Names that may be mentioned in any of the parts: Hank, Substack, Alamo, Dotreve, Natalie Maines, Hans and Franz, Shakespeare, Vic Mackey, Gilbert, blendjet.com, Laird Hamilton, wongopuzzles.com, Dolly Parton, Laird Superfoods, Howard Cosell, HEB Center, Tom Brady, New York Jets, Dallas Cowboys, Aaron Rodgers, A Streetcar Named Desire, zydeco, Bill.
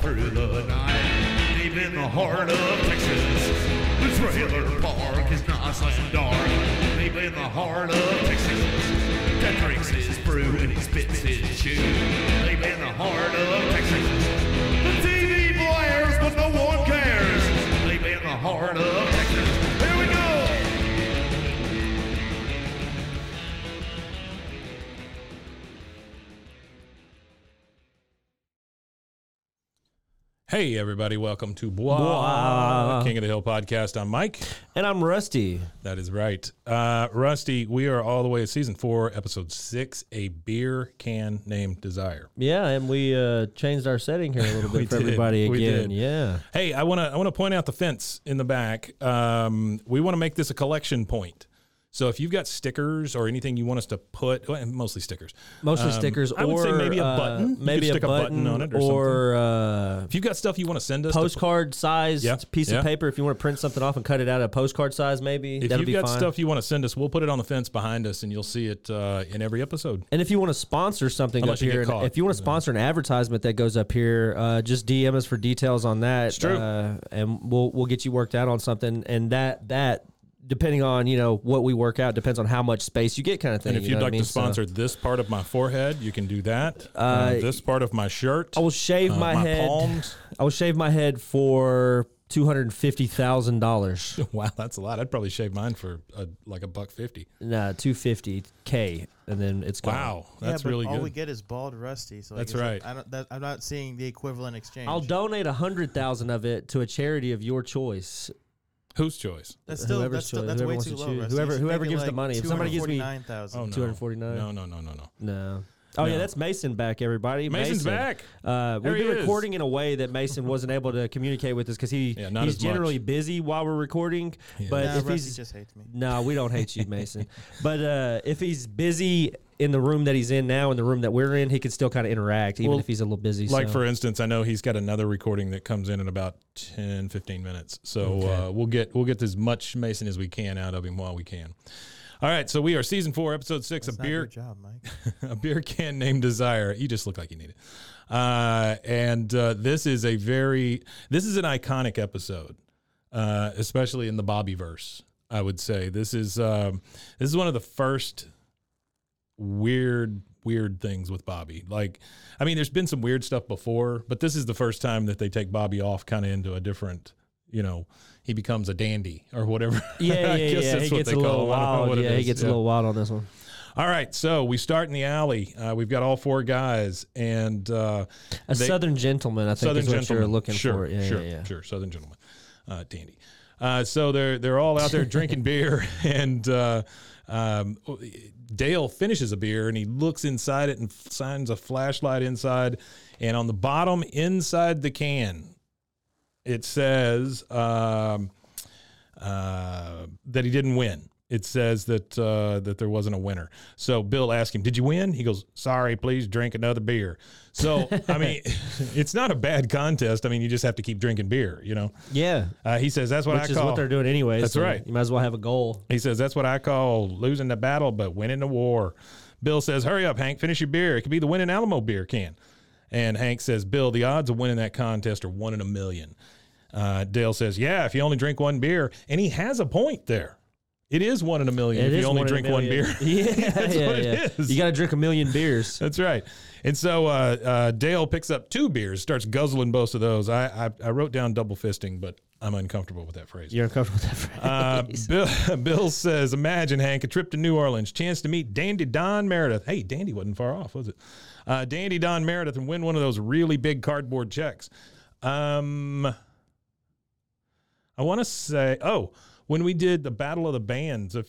Through the night, deep in the heart of Texas, the trailer park is nice and dark. Deep in the heart of Texas, that drinks his brew and he spits his chew. Deep in the heart of Texas, the TV blares but no one cares. Deep in the heart of Texas, here we go! Hey, everybody. Welcome to Bwa, King of the Hill podcast. I'm Mike. And I'm Rusty. That is right. Rusty, we are all the way to season 4, episode 6, A Beer Can Named Desire. Yeah, and we changed our setting here a little bit for everybody again. Yeah. Hey, I want to point out the fence in the back. We want to make this a collection point. So if you've got stickers or anything you want us to put, well, mostly stickers, I would say maybe a button, maybe stick a button on it, or something. If you've got stuff you want to send us, postcard size piece of paper. If you want to print something off and cut it out at postcard size, maybe if you've got stuff you want to send us, we'll put it on the fence behind us, and you'll see it in every episode. And if you want to sponsor something up here, if you want to sponsor an advertisement that goes up here, just DM us for details on that. It's true, and we'll get you worked out on something, and that. Depending on, what we work out, depends on how much space you get kind of thing. And if you'd like to sponsor this part of my forehead, you can do that. This part of my shirt. I will shave my head. Palms. I will shave my head for $250,000. Wow, that's a lot. I'd probably shave mine for like $150. Nah, $250K, and then it's gone. Wow, that's really good. All we get is bald Rusty. So that's right. I'm not seeing the equivalent exchange. I'll donate 100,000 of it to a charity of your choice. Whose choice? That's way too low. Whoever gives the money. If somebody gives me 249. No. Oh, yeah, that's Mason back, everybody. Mason's back. We've been recording in a way that Mason wasn't able to communicate with us because he's generally busy while we're recording. Yeah. But if Rusty just hates me. No, we don't hate you, Mason. But if he's busy in the room that he's in now, in the room that we're in, he can still kind of interact, even if he's a little busy. Like, for instance, I know he's got another recording that comes in about 10, 15 minutes. So we'll get as much Mason as we can out of him while we can. All right, so we are season 4, episode 6, A Beer Can Named Desire. You just look like you need it. And this is an iconic episode, especially in the Bobbyverse, I would say. This is one of the first weird things with Bobby. Like, I mean, there's been some weird stuff before, but this is the first time that they take Bobby off kind of into a different, he becomes a dandy or whatever. Yeah. He gets a little wild. Yeah, he gets a little wild on this one. All right, so we start in the alley. We've got all four guys, and Southern gentleman, I think, is what you're looking for. Sure, Southern gentleman, dandy. So they're all out there drinking beer, and Dale finishes a beer, and he looks inside it and shines a flashlight inside, and on the bottom inside the can, it says that he didn't win. It says that there wasn't a winner. So Bill asked him, "Did you win?" He goes, "Sorry, please drink another beer." So, I mean, it's not a bad contest. I mean, you just have to keep drinking beer, Yeah. He says, that's what I call. Which is what they're doing anyway. That's right. You might as well have a goal. He says, that's what I call losing the battle but winning the war. Bill says, "Hurry up, Hank. Finish your beer. It could be the winning Alamo beer can." And Hank says, Bill, the odds of winning that contest are 1 in a million. Dale says, yeah, if you only drink one beer. And he has a point there. It is 1 in a million if you only drink one beer. Yeah, that's what it is. You got to drink 1 million beers. That's right. And so Dale picks up 2 beers, starts guzzling both of those. I wrote down double fisting, but I'm uncomfortable with that phrase. You're uncomfortable with that phrase. Bill says, imagine, Hank, a trip to New Orleans, chance to meet Dandy Don Meredith. Hey, Dandy wasn't far off, was it? Dandy Don Meredith, and win one of those really big cardboard checks. I want to say, when we did the Battle of the Bands a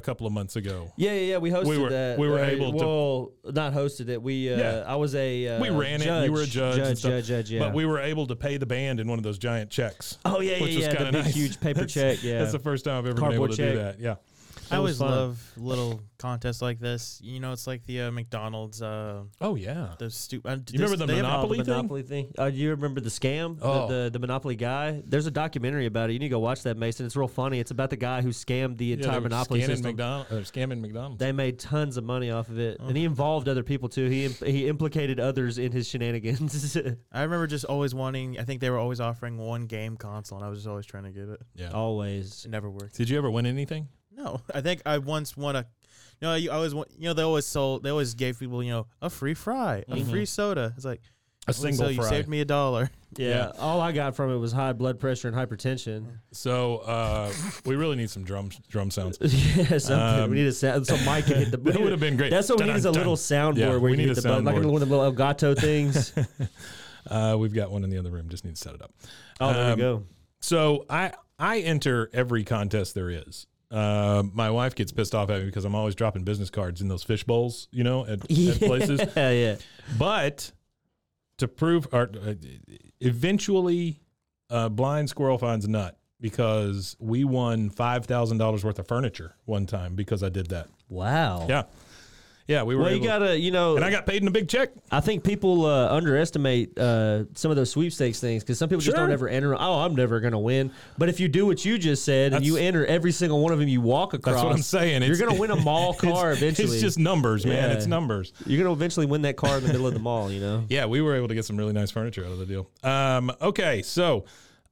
couple of months ago. Yeah, we hosted that. We were able to, not hosted it. I was a we ran judge, it. You were a judge. Yeah. But we were able to pay the band in one of those giant checks. Oh yeah, which was kind of nice. Big, huge paper check. Yeah, that's the first time I've ever been able to do that. Yeah, I always love little contests like this. You know, it's like the McDonald's. Oh yeah, those stupid. You remember the Monopoly thing? You remember the scam? Oh. The Monopoly guy. There's a documentary about it. You need to go watch that, Mason. It's real funny. It's about the guy who scammed the entire Monopoly system. Scamming McDonald's. They made tons of money off of it, and he involved other people too. He implicated others in his shenanigans. I remember just always wanting. I think they were always offering one game console, and I was just always trying to get it. Yeah, always. It never worked. Did you ever win anything? No, I think I once won a. No, I always won. You know, they always gave people, you know, a free fry, a free soda. It's like a single fry. You saved me $1. Yeah, all I got from it was high blood pressure and hypertension. So we really need some drum sounds. Yeah, something. We need a sound. So Mike can hit the. That would have been great. That's what we need, is a little soundboard where you hit the button, like one of the little Elgato things. We've got one in the other room. Just need to set it up. Oh, there you go. So I enter every contest there is. My wife gets pissed off at me because I'm always dropping business cards in those fish bowls, you know, at places. Yeah. But to prove, eventually, blind squirrel finds a nut, because we won $5,000 worth of furniture one time because I did that. Wow. Yeah. Yeah, we were. Well, and I got paid in a big check. I think people underestimate some of those sweepstakes things, because some people just don't ever enter. Oh, I'm never going to win. But if you do what you just said and you enter every single one of them you walk across, that's what I'm saying. You're going to win a mall car eventually. It's just numbers, man. Yeah. It's numbers. You're going to eventually win that car in the middle of the mall, you know? Yeah, we were able to get some really nice furniture out of the deal. Okay, so.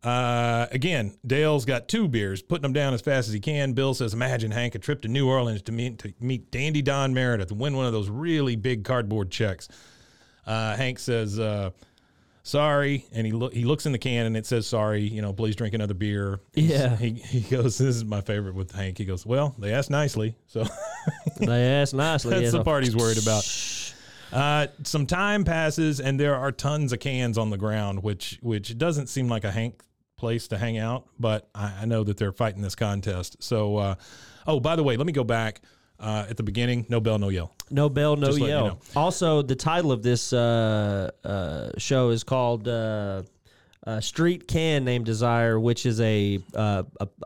Again, Dale's got 2 beers, putting them down as fast as he can. Bill says, imagine, Hank, a trip to New Orleans to meet Dandy Don Meredith and win one of those really big cardboard checks. Hank says, sorry. And he looks in the can and it says, sorry, you know, please drink another beer. Yeah. He goes, this is my favorite with Hank. He goes, well, they asked nicely. So they asked nicely. That's the part he's worried about. Some time passes and there are tons of cans on the ground, which doesn't seem like a Hank place to hang out, but I know that they're fighting this contest. So, by the way, let me go back. At the beginning, no bell, no yell. No bell, no yell. You know. Also, the title of this show is called A Streetcar Named Desire, which is a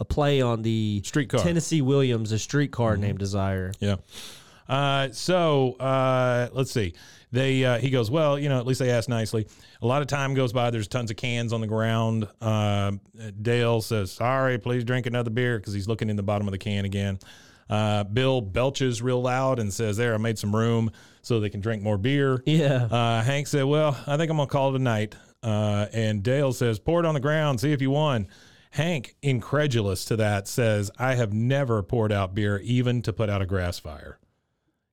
play on the Streetcar. Tennessee Williams, A Streetcar Named Desire. Yeah. So let's see. He goes, well, you know, at least they asked nicely. A lot of time goes by. There's tons of cans on the ground. Dale says, sorry, please drink another beer, because he's looking in the bottom of the can again. Bill belches real loud and says, there, I made some room so they can drink more beer. Yeah. Hank said, well, I think I'm going to call it a night. And Dale says, pour it on the ground, see if you won. Hank, incredulous to that, says, I have never poured out beer, even to put out a grass fire.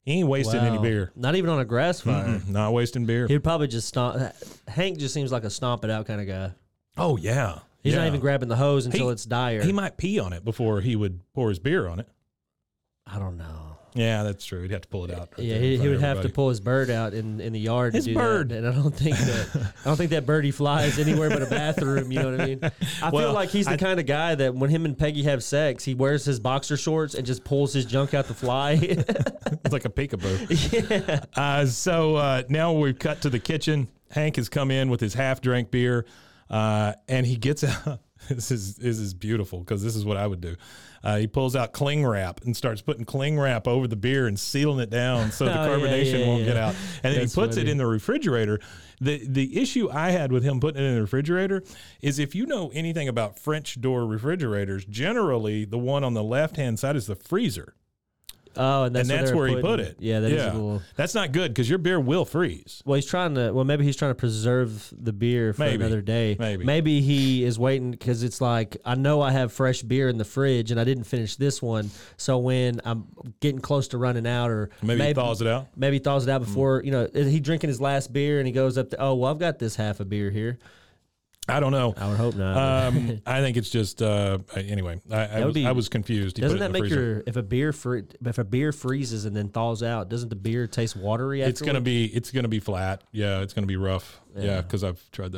He ain't wasting any beer. Not even on a grass fire. Mm-mm, not wasting beer. He would probably just stomp. Hank just seems like a stomp it out kind of guy. Oh, yeah. He's not even grabbing the hose until it's dire. He might pee on it before he would pour his beer on it. I don't know. Yeah, that's true. He'd have to pull it out. Yeah, he would have to pull his bird out in the yard. His bird. That. And I don't think that birdie flies anywhere but a bathroom. You know what I mean? I feel like he's the kind of guy that when him and Peggy have sex, he wears his boxer shorts and just pulls his junk out the fly. It's like a peekaboo. Yeah. So now we've cut to the kitchen. Hank has come in with his half-drank beer, and he gets out. This is beautiful, because this is what I would do. He pulls out cling wrap and starts putting cling wrap over the beer and sealing it down so the carbonation won't get out. And then he puts it in the refrigerator. The issue I had with him putting it in the refrigerator is, if you know anything about French door refrigerators, generally the one on the left-hand side is the freezer. Oh, and that's where he put it. Yeah, that is a little... That's not good because your beer will freeze. Well, maybe he's trying to preserve the beer for another day. Maybe he is waiting because it's like, I know I have fresh beer in the fridge and I didn't finish this one. So when I'm getting close to running out, or maybe he thaws it out. Maybe he thaws it out before, he drinking his last beer and he goes up to, oh, well, I've got this half a beer here. I don't know. I would hope not. I think it's just anyway. I was confused. He doesn't that make your if a beer freezes and then thaws out? Doesn't the beer taste watery? It's gonna be flat. Yeah, it's gonna be rough. Yeah, because I've tried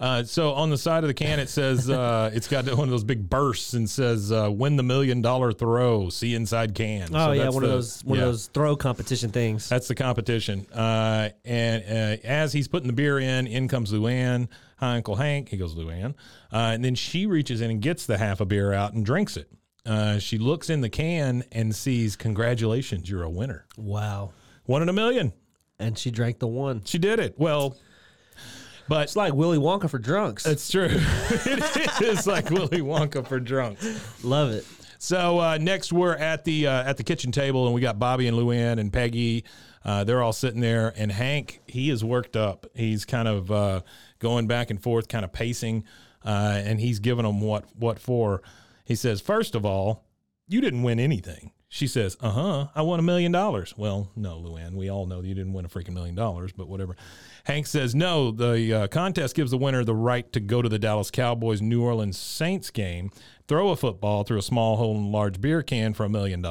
that. So on the side of the can, it says it's got one of those big bursts and says "Win the $1 million throw." See inside can. Oh so yeah, one of those throw competition things. That's the competition. And as he's putting the beer in comes Luann. Hi, Uncle Hank. He goes, Luann. And then she reaches in and gets the half a beer out and drinks it. She looks in the can and sees, congratulations, you're a winner. Wow. 1 in a million. And she drank the one. She did it. Well, but it's like Willy Wonka for drunks. It's true. It is like Willy Wonka for drunks. Love it. So next we're at the kitchen table, and we got Bobby and Luann and Peggy. They're all sitting there, and Hank, he is worked up. He's kind of going back and forth, kind of pacing, and he's giving them what for. He says, first of all, you didn't win anything. She says, I won $1 million. Well, no, Luann, we all know you didn't win a freaking $1 million, but whatever. Hank says, no, the contest gives the winner the right to go to the Dallas Cowboys New Orleans Saints game, throw a football through a small hole in a large beer can for $1 million,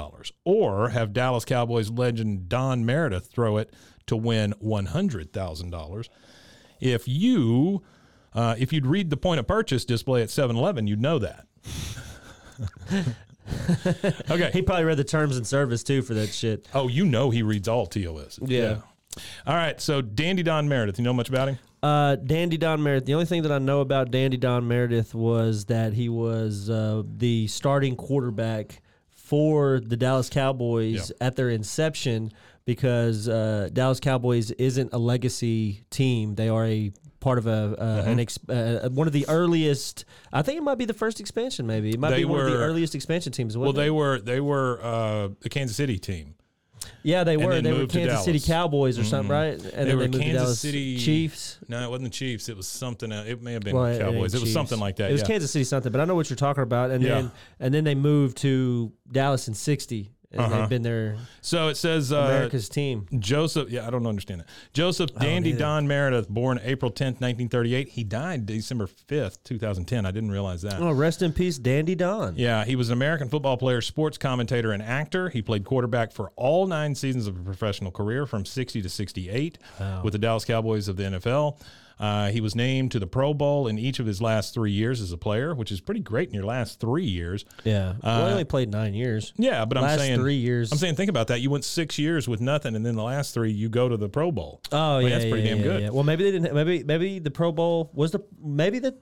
or have Dallas Cowboys legend Don Meredith throw it to win $100,000. If you'd read the point of purchase display at 7-Eleven, you'd know that. Okay. He probably read the terms and service too for that shit. Oh, he reads all TOS. Yeah. All right. So Dandy Don Meredith, you know much about him? Dandy Don Meredith. The only thing that I know about Dandy Don Meredith was that he was the starting quarterback for the Dallas Cowboys at their inception, because Dallas Cowboys isn't a legacy team. They are a part of one of the earliest. I think it might be the first expansion. Maybe it might be one of the earliest expansion teams. Well, they were the Kansas City team. Yeah, they were. They were Kansas City Cowboys or something, right? And then they were Kansas City Chiefs. No, it wasn't the Chiefs. It was something. It may have been Cowboys. It was something like that. It was Kansas City something, but I know what you're talking about. And then they moved to Dallas in '60. And they've been there. So it says America's team. Joseph, I don't understand that. Joseph Dandy Don Meredith, born April 10th, 1938. He died December 5th, 2010. I didn't realize that. Oh, rest in peace, Dandy Don. Yeah, he was an American football player, sports commentator, and actor. He played quarterback for all 9 seasons of a professional career from 60 to 68 with the Dallas Cowboys of the NFL. He was named to the Pro Bowl in each of his last 3 years as a player, which is pretty great in your last 3 years. Yeah. Well, I only played 9 years. Yeah, but last I'm saying 3 years. I'm saying think about that. You went 6 years with nothing, and then the last 3 you go to the Pro Bowl. That's pretty damn good. Yeah. Well, maybe they didn't. Maybe the Pro Bowl was the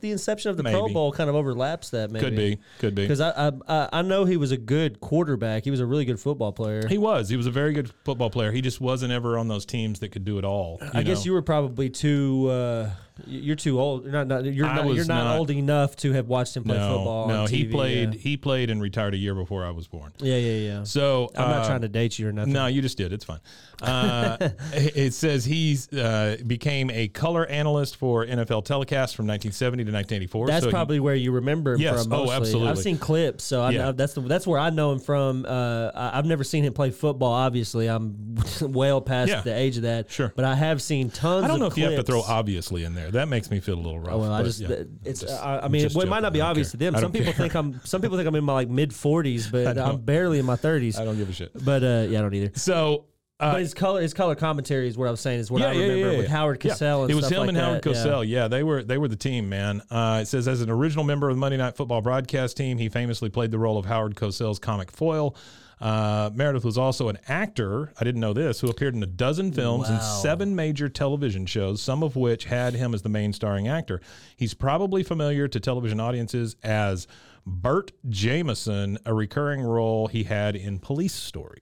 inception of the Pro Bowl kind of overlaps that. Maybe could be because I know he was a good quarterback. He was a really good football player. He was a very good football player. He just wasn't ever on those teams that could do it all. I guess you were probably too. You're too old. You're not old enough to have watched him play football. No, on TV. He played and retired a year before I was born. Yeah. So I'm not trying to date you or nothing. No, you just did. It's fine. It says he's became a color analyst for NFL telecast from 1970 to 1984. That's probably where you remember him from. Mostly. Oh, absolutely. I've seen clips, so I know that's where I know him from. I've never seen him play football. Obviously, I'm well past the age of that. Sure, but I have seen tons. I don't know if clips. You have to throw obviously in there. That makes me feel a little rough. Oh, well, it might not be obvious to them. Some people think I'm in my mid 40s, but I'm barely in my 30s. I don't give a shit. But I don't either. So, but his color commentary is what I was saying is what I remember with Howard Cosell. And it was stuff him like and that. Howard Cosell. Yeah, they were the team, man. It says as an original member of the Monday Night Football broadcast team, he famously played the role of Howard Cosell's comic foil. Meredith was also an actor, I didn't know this, who appeared in 12 films and 7 major television shows, some of which had him as the main starring actor. He's probably familiar to television audiences as Bert Jameson, a recurring role he had in Police Story.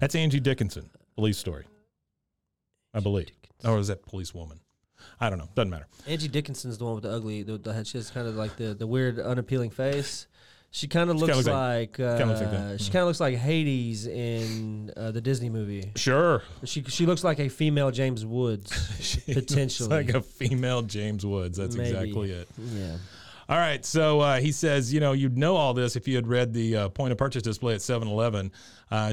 That's Angie Dickinson, Police Story, I believe. Or is that Police Woman? I don't know. Doesn't matter. Angie Dickinson's the one with the ugly, she has kind of like the weird, unappealing face. She kind of looks like she kind of looks like Hades in the Disney movie. Sure. She looks like a female James Woods, potentially. Looks like a female James Woods. That's maybe exactly it. Yeah. All right, so he says, you know, you'd know all this if you had read the point of purchase display at 7-Eleven.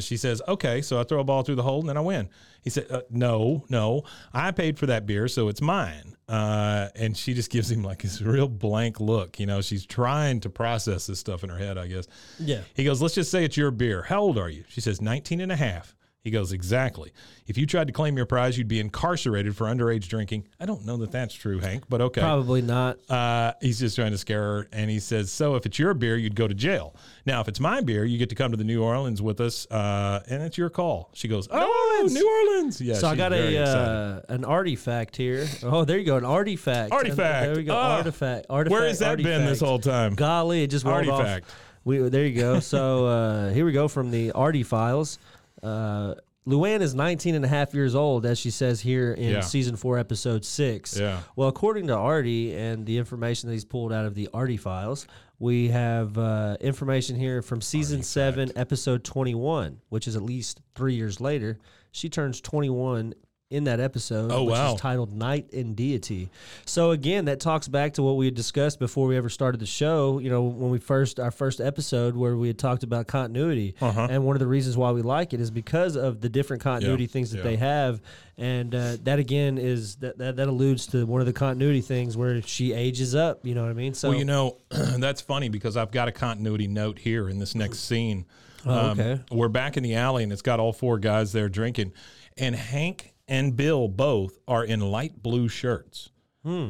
She says, okay, so I throw a ball through the hole and then I win. He said, no, I paid for that beer, so it's mine. And she just gives him like this real blank look. You know, she's trying to process this stuff in her head, I guess. Yeah. He goes, let's just say it's your beer. How old are you? She says, 19 and a half. He goes, exactly. If you tried to claim your prize, you'd be incarcerated for underage drinking. I don't know that that's true, Hank, but okay. Probably not. He's just trying to scare her. And he says, so if it's your beer, you'd go to jail. Now, if it's my beer, you get to come to the New Orleans with us, and it's your call. She goes, oh, New Orleans. Yeah, so I got an artifact here. Oh, there you go, an artifact. There we go, artifact. Where has that been this whole time? Golly, it just rolled off. There you go. So here we go from the Artie Files. Luann is 19 and a half years old, as she says here in Season 4, Episode 6. Yeah. Well, according to Artie and the information that he's pulled out of the Artie Files, we have information here from Season 7, Episode 21, which is at least 3 years later. She turns 21 in that episode, which is titled Night and Deity. So again, that talks back to what we had discussed before we ever started the show, you know, when we our first episode where we had talked about continuity. Uh-huh. And one of the reasons why we like it is because of the different continuity things that they have. And that, again, is that alludes to one of the continuity things where she ages up, you know what I mean? So, well, you know, that's funny because I've got a continuity note here in this next scene. We're back in the alley and it's got all four guys there drinking. And Hank and Bill both are in light blue shirts,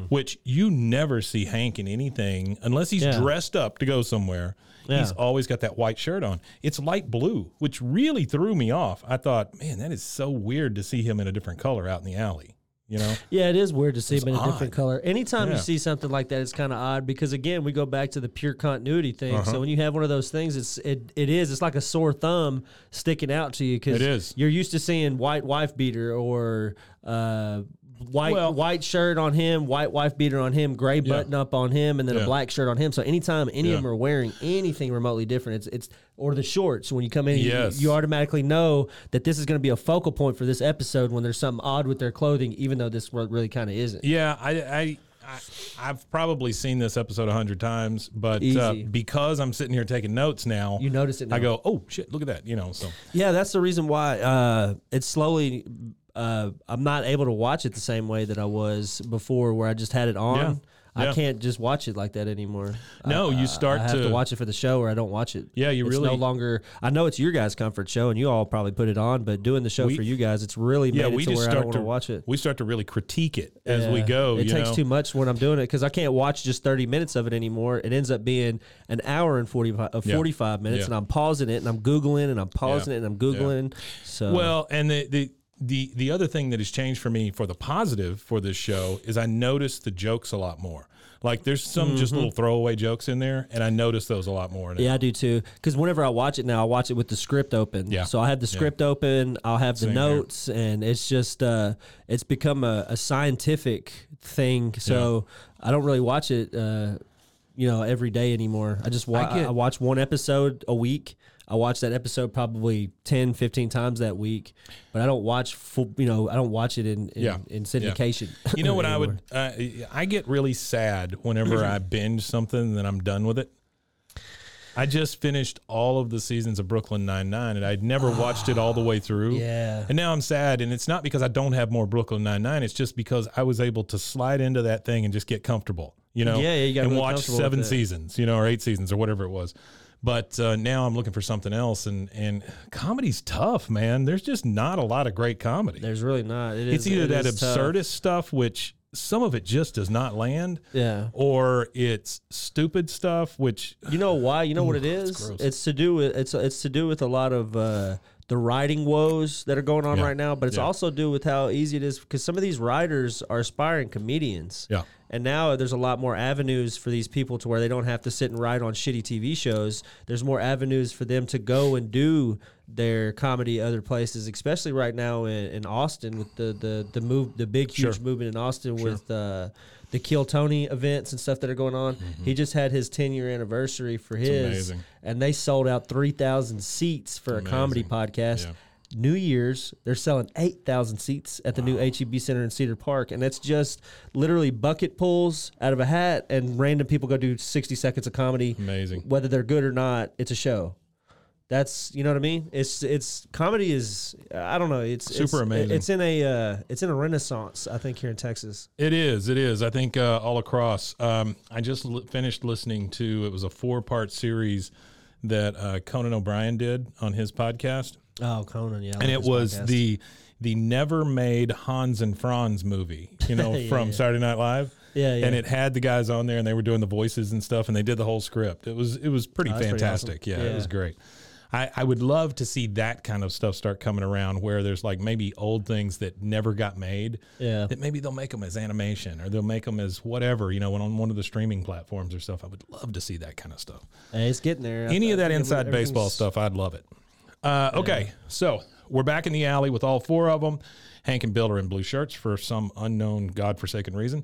which you never see Hank in anything unless he's dressed up to go somewhere. Yeah. He's always got that white shirt on. It's light blue, which really threw me off. I thought, man, that is so weird to see him in a different color out in the alley. You know? Yeah, it is weird to see them in a different color. Anytime you see something like that, it's kind of odd because, again, we go back to the pure continuity thing. Uh-huh. So when you have one of those things, it's like a sore thumb sticking out to you because you're used to seeing white wife beater or white shirt on him, white wife beater on him, gray button up on him, and then a black shirt on him. So anytime any of them are wearing anything remotely different, it's or the shorts when you come in, you automatically know that this is going to be a focal point for this episode when there's something odd with their clothing, even though this really kind of isn't. Yeah, I've probably seen this episode 100 times, but because I'm sitting here taking notes now, you notice it now. I go, oh shit, look at that, you know. So yeah, that's the reason why it's slowly. I'm not able to watch it the same way that I was before, where I just had it on. Yeah. I can't just watch it like that anymore. No, I have to watch it for the show, or I don't watch it. Yeah, it's no longer. I know it's your guys' comfort show, and you all probably put it on. But doing the show for you guys, it's really made it to where I don't want to watch it. We start to really critique it as we go. It takes too much when I'm doing it because I can't watch just 30 minutes of it anymore. It ends up being an hour and 45 minutes, and I'm pausing it and I'm googling and I'm pausing it and I'm googling. Yeah. So and the other thing that has changed for me for the positive for this show is I notice the jokes a lot more. Like there's some just little throwaway jokes in there, and I notice those a lot more now. Yeah, I do too. Because whenever I watch it now, I watch it with the script open. Yeah. So I have the script open, I'll have the notes, and it's just it's become a scientific thing. So I don't really watch it every day anymore. I just I watch one episode a week. I watch that episode probably 10, 15 times that week, but I don't watch it in syndication. Yeah. You know what anymore. I get really sad whenever I binge something and then I'm done with it. I just finished all of the seasons of Brooklyn Nine-Nine, and I'd never watched it all the way through. Yeah. And now I'm sad, and it's not because I don't have more Brooklyn Nine-Nine. It's just because I was able to slide into that thing and just get comfortable, you know, you got and really watch 7 seasons, you know, or 8 seasons or whatever it was. But now I'm looking for something else, and comedy's tough, man. There's just not a lot of great comedy. There's really not. It's either that absurdist stuff, which some of it just does not land, or it's stupid stuff, which you know why? You know what it is? It's to do with a lot of the writing woes that are going on right now, but it's also due with how easy it is because some of these writers are aspiring comedians. Yeah. And now there's a lot more avenues for these people to where they don't have to sit and ride on shitty TV shows. There's more avenues for them to go and do their comedy other places, especially right now in Austin with the big huge sure. movement in Austin sure. with the Kill Tony events and stuff that are going on. Mm-hmm. He just had his 10-year anniversary for his, and they sold out 3,000 seats for a comedy podcast. Yeah. New Year's, they're selling 8,000 seats at the new HEB Center in Cedar Park, and that's just literally bucket pulls out of a hat, and random people go do 60 seconds of comedy. Amazing. Whether they're good or not, it's a show. That's, you know what I mean? It's comedy is, I don't know, it's super amazing. It's in a renaissance, I think, here in Texas. It is. I think all across. I just finished listening to, it was a 4-part series that Conan O'Brien did on his podcast. Oh, Conan, yeah. And it was podcast. the never-made Hans and Franz movie, you know, from Saturday Night Live. Yeah, yeah. And it had the guys on there, and they were doing the voices and stuff, and they did the whole script. It was pretty fantastic. Pretty awesome. Yeah, it was great. I would love to see that kind of stuff start coming around where there's like maybe old things that never got made. Yeah. That maybe they'll make them as animation or they'll make them as whatever, you know, on one of the streaming platforms or stuff. I would love to see that kind of stuff. Hey, it's getting there. Any of that inside baseball stuff, I'd love it. Okay, so we're back in the alley with all 4 of them. Hank and Bill are in blue shirts for some unknown godforsaken reason.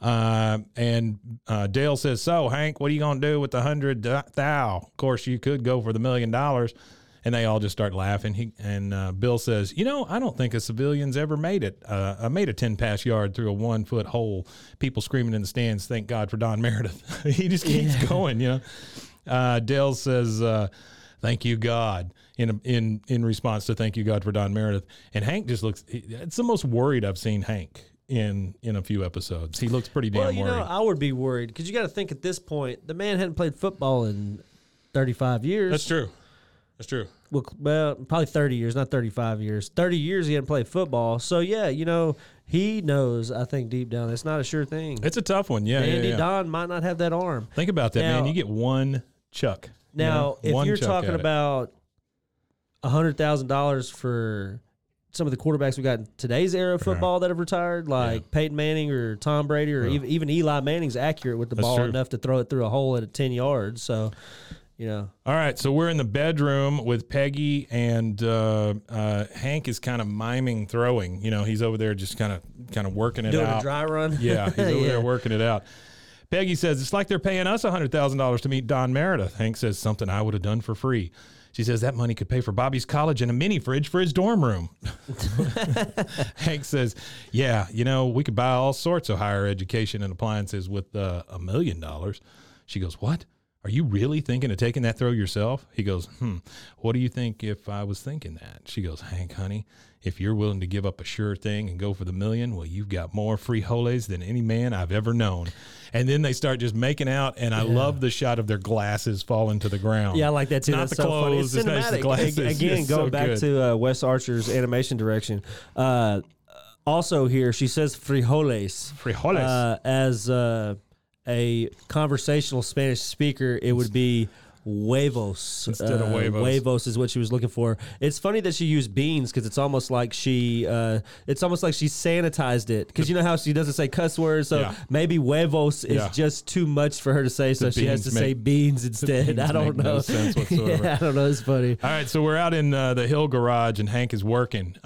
And Dale says, so, Hank, what are you going to do with the 100 thou? Of course, you could go for the $1 million. And they all just start laughing. And Bill says, you know, I don't think a civilian's ever made it. I made a 10-pass yard through a 1-foot hole. People screaming in the stands, thank God for Don Meredith. He just keeps going, you know. Dale says, thank you, God, in response to thank you, God, for Don Meredith. And Hank just looks, it's the most worried I've seen Hank in a few episodes. He looks pretty damn worried. Well, you know, I would be worried because you got to think at this point, the man hadn't played football in 35 years. That's true. Well, probably 30 years, not 35 years. 30 years he hadn't played football. So, yeah, you know, he knows, I think, deep down, it's not a sure thing. It's a tough one, yeah. Dandy Don might not have that arm. Think about that, now, man. You get one chuck. Now, you know, if you're talking about $100,000 for some of the quarterbacks we got in today's era of football that have retired, like Peyton Manning or Tom Brady, or even Eli Manning's accurate with the ball enough to throw it through a hole at 10 yards. So, you know. All right, so we're in the bedroom with Peggy, and Hank is kind of miming throwing. You know, he's over there just kind of working it out. Doing a dry run. Yeah, he's over there working it out. Peggy says, it's like they're paying us $100,000 to meet Don Meredith. Hank says, something I would have done for free. She says, that money could pay for Bobby's college and a mini fridge for his dorm room. Hank says, yeah, you know, we could buy all sorts of higher education and appliances with $1 million. She goes, what? Are you really thinking of taking that throw yourself? He goes, what do you think if I was thinking that? She goes, Hank, honey, if you're willing to give up a sure thing and go for the $1 million, well, you've got more frijoles than any man I've ever known. And then they start just making out, and I love the shot of their glasses falling to the ground. Yeah, I like that too. Not that's the so clothes, it's not the glasses. Again, it's going so back to Wes Archer's animation direction. Also here, she says frijoles. Frijoles. As a conversational Spanish speaker, it would be huevos. Instead of huevos. Huevos is what she was looking for. It's funny that she used beans because it's almost like she sanitized it. Because you know how she doesn't say cuss words, so maybe huevos is just too much for her to say, so she has to say beans instead. Beans I don't know. No sense whatsoever. I don't know. It's funny. All right, so we're out in the Hill Garage, and Hank is working.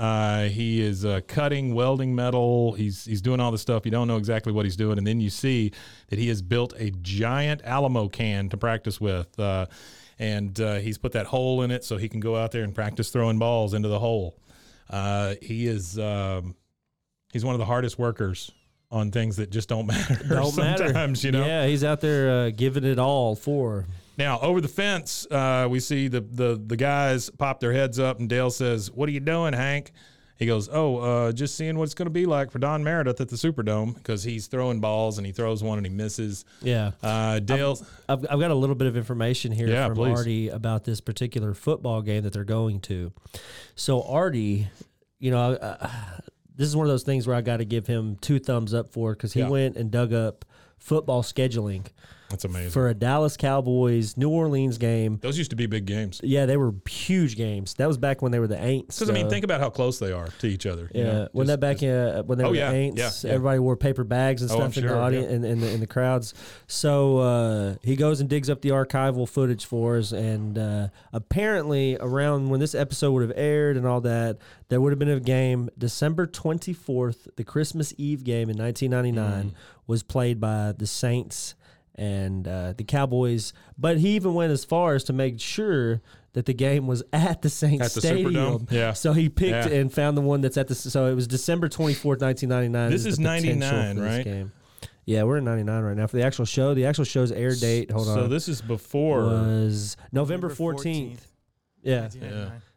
He is cutting, welding metal. He's doing all this stuff. You don't know exactly what he's doing, and then you see that he has built a giant Alamo can to practice with. And he's put that hole in it so he can go out there and practice throwing balls into the hole. He's one of the hardest workers on things that just don't matter. Don't sometimes, matter. You know? Yeah, he's out there giving it all for. Now, over the fence, we see the guys pop their heads up, and Dale says, what are you doing, Hank? He goes, just seeing what it's going to be like for Don Meredith at the Superdome, because he's throwing balls, and he throws one and he misses. Yeah. Dale. I've got a little bit of information here from Artie about this particular football game that they're going to. So Artie, you know, this is one of those things where I got to give him 2 thumbs up for, because he went and dug up football scheduling. That's amazing. For a Dallas Cowboys, New Orleans game. Those used to be big games. Yeah, they were huge games. That was back when they were the Aints. Because, I mean, think about how close they are to each other. Yeah. You know, when that back when they were the Aints, everybody wore paper bags and stuff in the audience and in the crowds. So he goes and digs up the archival footage for us. And apparently around when this episode would have aired and all that, there would have been a game December 24th, the Christmas Eve game in 1999, was played by the Saints and the Cowboys, but he even went as far as to make sure that the game was at the Saints Stadium. Superdome. Yeah. So he picked and found the one that's at the. So it was December 24th, 1999. This is 99, right? Game. Yeah, we're in 99 right now for the actual show. The actual show's air date. Hold on. So this is before was November 14th. Yeah.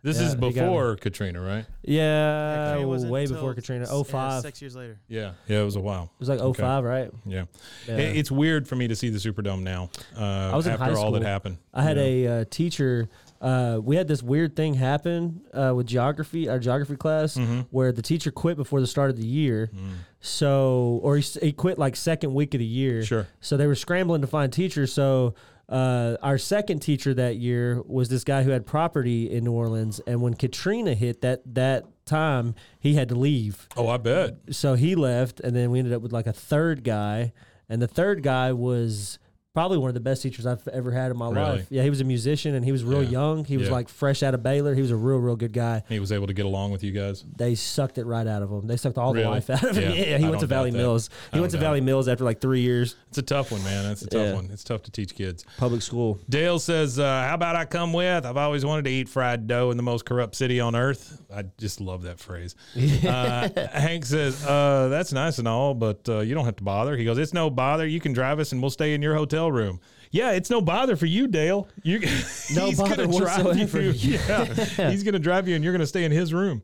This is before Katrina, right? Yeah, way before Katrina. 05. 6 years later. Yeah. Yeah, it was a while. It was like 05, right? Yeah. It's weird for me to see the Superdome now after all that happened. I had a teacher. We had this weird thing happen with geography, our geography class, where the teacher quit before the start of the year. So, or he quit like second week of the year. Sure. So they were scrambling to find teachers. So our second teacher that year was this guy who had property in New Orleans. And when Katrina hit that time, he had to leave. Oh, I bet. So he left. And then we ended up with like a third guy. And the third guy was probably one of the best teachers I've ever had in my life. Yeah, he was a musician, and he was real young. He was like fresh out of Baylor. He was a real, real good guy. He was able to get along with you guys? They sucked it right out of him. They sucked all the life out of him. Yeah, he went to Valley Mills. He went to Valley Mills after like 3 years. It's a tough one, man. That's a tough one. It's tough to teach kids. Public school. Dale says, how about I come with? I've always wanted to eat fried dough in the most corrupt city on earth. I just love that phrase. Hank says, that's nice and all, but you don't have to bother. He goes, it's no bother. You can drive us, and we'll stay in your hotel room. Yeah, it's no bother for you, Dale. He's bother gonna drive you. He's gonna drive you, and you're gonna stay in his room.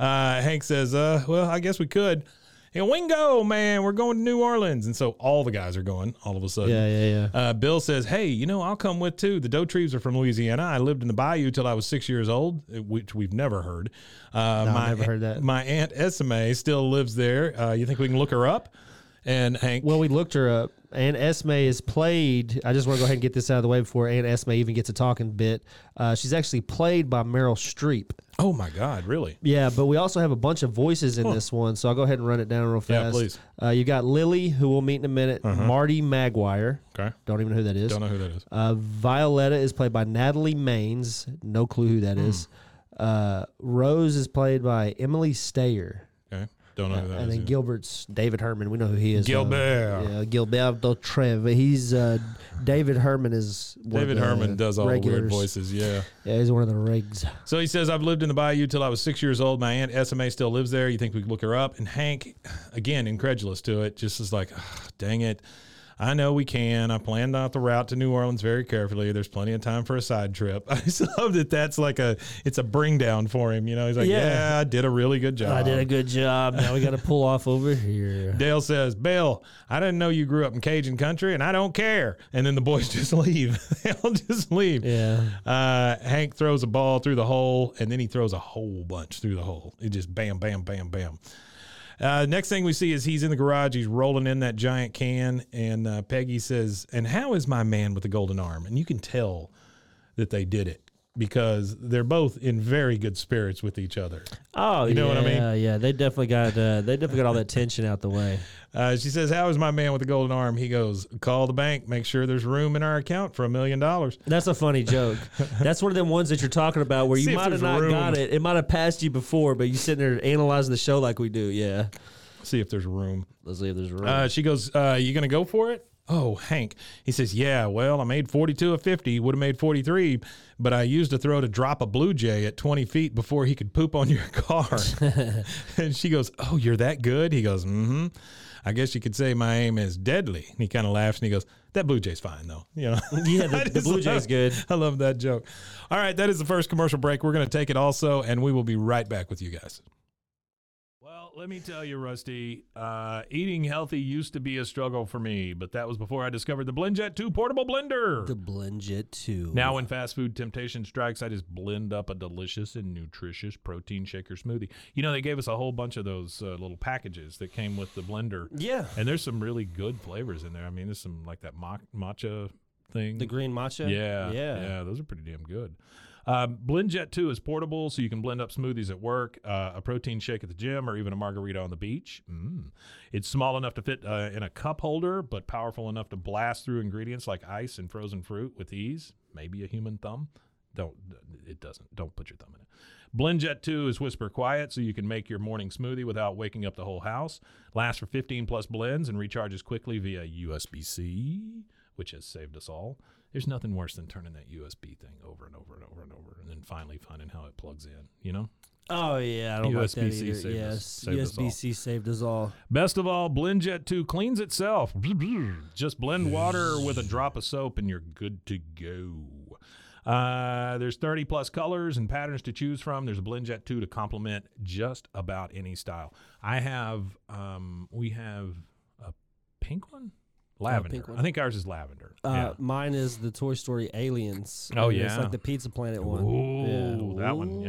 Hank says, well, I guess we could. And Wingo, man, we're going to New Orleans. And so all the guys are going all of a sudden. Yeah. Bill says, hey, I'll come with too. The Doe Treves are from Louisiana. I lived in the bayou till I was 6 years old, which we've never heard. I never heard that. My Aunt Esme still lives there. You think we can look her up? And Hank. Well, we looked her up. Aunt Esme is played. I just want to go ahead and get this out of the way before Aunt Esme even gets a talking bit. She's actually played by Meryl Streep. Oh, my God. Really? Yeah, but we also have a bunch of voices in this one, so I'll go ahead and run it down real fast. Yeah, please. You got Lily, who we'll meet in a minute. Marty Maguire. Okay. Don't even know who that is. Don't know who that is. Violetta is played by Natalie Maines. No clue who that is. Rose is played by Emily Stayer. Okay. Don't know who that is. And then Gilbert's David Herman. We know who he is. Gilbert. Gilberto Trevi. He's David Herman is one David of the Herman does all regulars. The weird voices. Yeah. Yeah, he's one of the rigs. So he says, I've lived in the bayou till I was 6 years old. My Aunt SMA still lives there. You think we could look her up? And Hank, again, incredulous to it, just is like, oh, dang it. I know we can. I planned out the route to New Orleans very carefully. There's plenty of time for a side trip. I just love that that's like it's a bring down for him. He's like, yeah, I did a really good job. I did a good job. Now we got to pull off over here. Dale says, Bill, I didn't know you grew up in Cajun country, and I don't care. And then the boys just leave. They'll just leave. Yeah. Hank throws a ball through the hole, and then he throws a whole bunch through the hole. It just bam, bam, bam, bam. Next thing we see is he's in the garage. He's rolling in that giant can, and Peggy says, and how is my man with the golden arm? And you can tell that they did it because they're both in very good spirits with each other. Oh, you know what I mean? Yeah, they definitely got all that tension out the way. She says, how is my man with the golden arm? He goes, call the bank, make sure there's room in our account for $1 million. That's a funny joke. That's one of them ones that you're talking about where you might have not got it. It might have passed you before, but you're sitting there analyzing the show like we do, yeah. See if there's room. Let's see if there's room. She goes, you going to go for it? Oh, Hank. He says, yeah, well, I made 42 of 50, would have made 43, but I used a throw to drop a blue jay at 20 feet before he could poop on your car. And she goes, oh, you're that good? He goes, mm-hmm. I guess you could say my aim is deadly. And he kind of laughs and he goes, that blue jay's fine, though. Yeah, the blue jay's good. I love that joke. All right, that is the first commercial break. We're going to take it also, and we will be right back with you guys. let me tell you, Rusty, eating healthy used to be a struggle for me, but that was before I discovered the BlendJet 2 portable blender. The BlendJet 2. Now when fast food temptation strikes, I just blend up a delicious and nutritious protein shaker smoothie. You know, they gave us a whole bunch of those little packages that came with the blender. Yeah. And there's some really good flavors in there. I mean, there's some like that matcha thing. The green matcha? Yeah. Yeah. Yeah, those are pretty damn good. BlendJet 2 is portable, so you can blend up smoothies at work, a protein shake at the gym, or even a margarita on the beach. It's small enough to fit in a cup holder, but powerful enough to blast through ingredients like ice and frozen fruit with ease. Maybe a human thumb. Don't put your thumb in it. BlendJet 2 is whisper quiet, so you can make your morning smoothie without waking up the whole house. Lasts for 15 plus blends and recharges quickly via USB-C, which has saved us all. There's nothing worse than turning that USB thing over and over and over and over and then finally finding how it plugs in, you know? Oh, yeah. I don't like that either. Yes, USB-C saved us all. Best of all, BlendJet 2 cleans itself. Just blend water with a drop of soap and you're good to go. There's 30-plus colors and patterns to choose from. There's a BlendJet 2 to complement just about any style. I have we have a pink one. Lavender. I think ours is lavender. Yeah. Mine is the Toy Story Aliens. Oh, yeah. It's like the Pizza Planet one. Oh, yeah. That one.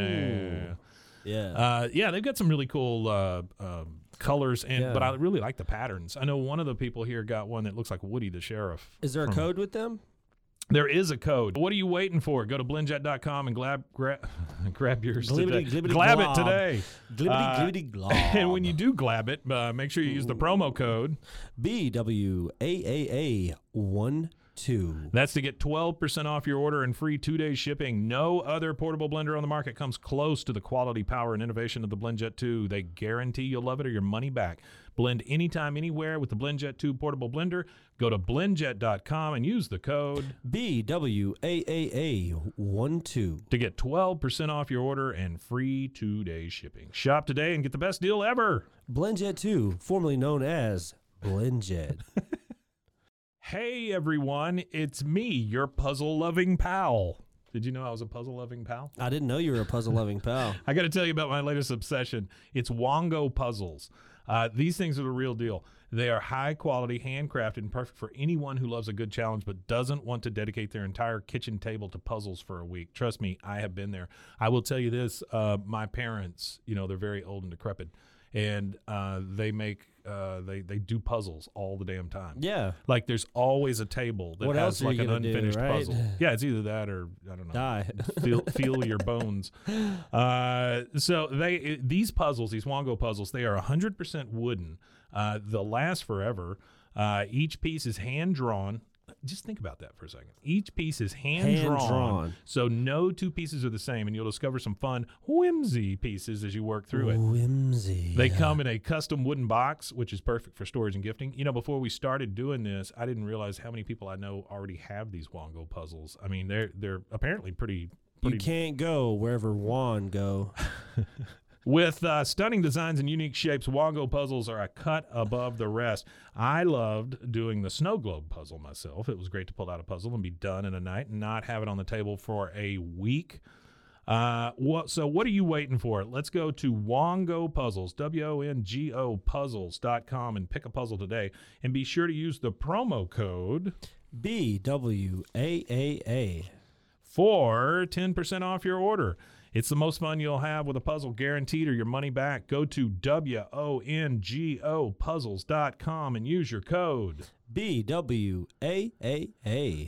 Yeah. Yeah, they've got some really cool colors, but I really like the patterns. I know one of the people here got one that looks like Woody the Sheriff. Is there a code with them? There is a code. What are you waiting for? Go to blendjet.com and grab yours today. Glab it today. Glibbity, glibbity, glob. And when you do glab it, make sure you use the promo code BWAAA12. That's to get 12% off your order and free 2-day shipping. No other portable blender on the market comes close to the quality, power, and innovation of the BlendJet 2. They guarantee you'll love it or your money back. Blend anytime, anywhere with the BlendJet 2 portable blender. Go to blendjet.com and use the code BWAAA12 to get 12% off your order and free 2-day shipping. Shop today and get the best deal ever. BlendJet 2, formerly known as BlendJet. Hey, everyone. It's me, your puzzle-loving pal. Did you know I was a puzzle-loving pal? I didn't know you were a puzzle-loving pal. I got to tell you about my latest obsession. It's Wongo Puzzles. These things are the real deal. They are high-quality, handcrafted, and perfect for anyone who loves a good challenge but doesn't want to dedicate their entire kitchen table to puzzles for a week. Trust me, I have been there. I will tell you this. My parents, you know, they're very old and decrepit, and they make... they do puzzles all the damn time. Yeah. Like there's always a table that has like an unfinished puzzle. Yeah, it's either that or I don't know. Die. Feel your bones. So these puzzles, these Wongo puzzles, they are 100% wooden. They'll last forever. Each piece is hand drawn. Just think about that for a second. Each piece is hand-drawn, so no two pieces are the same, and you'll discover some fun whimsy pieces as you work through it. Whimsy. They come in a custom wooden box, which is perfect for storage and gifting. You know, before we started doing this, I didn't realize how many people I know already have these Wongo puzzles. I mean, they're apparently pretty. You can't go wherever Juan go. With stunning designs and unique shapes, Wongo puzzles are a cut above the rest. I loved doing the snow globe puzzle myself. It was great to pull out a puzzle and be done in a night and not have it on the table for a week. So what are you waiting for? Let's go to Wongo Puzzles, W-O-N-G-O puzzles.com, and pick a puzzle today. And be sure to use the promo code BWAAA for 10% off your order. It's the most fun you'll have with a puzzle, guaranteed, or your money back. Go to wongopuzzles.com and use your code BWAAA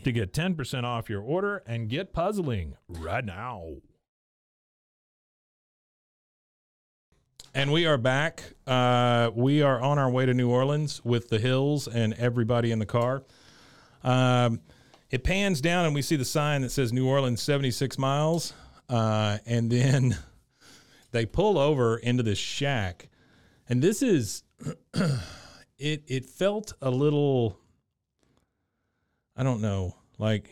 to get 10% off your order and get puzzling right now. And we are back. We are on our way to New Orleans with the Hills and everybody in the car. It pans down and we see the sign that says New Orleans 76 miles. And then they pull over into this shack, and this is, it felt a little, I don't know, like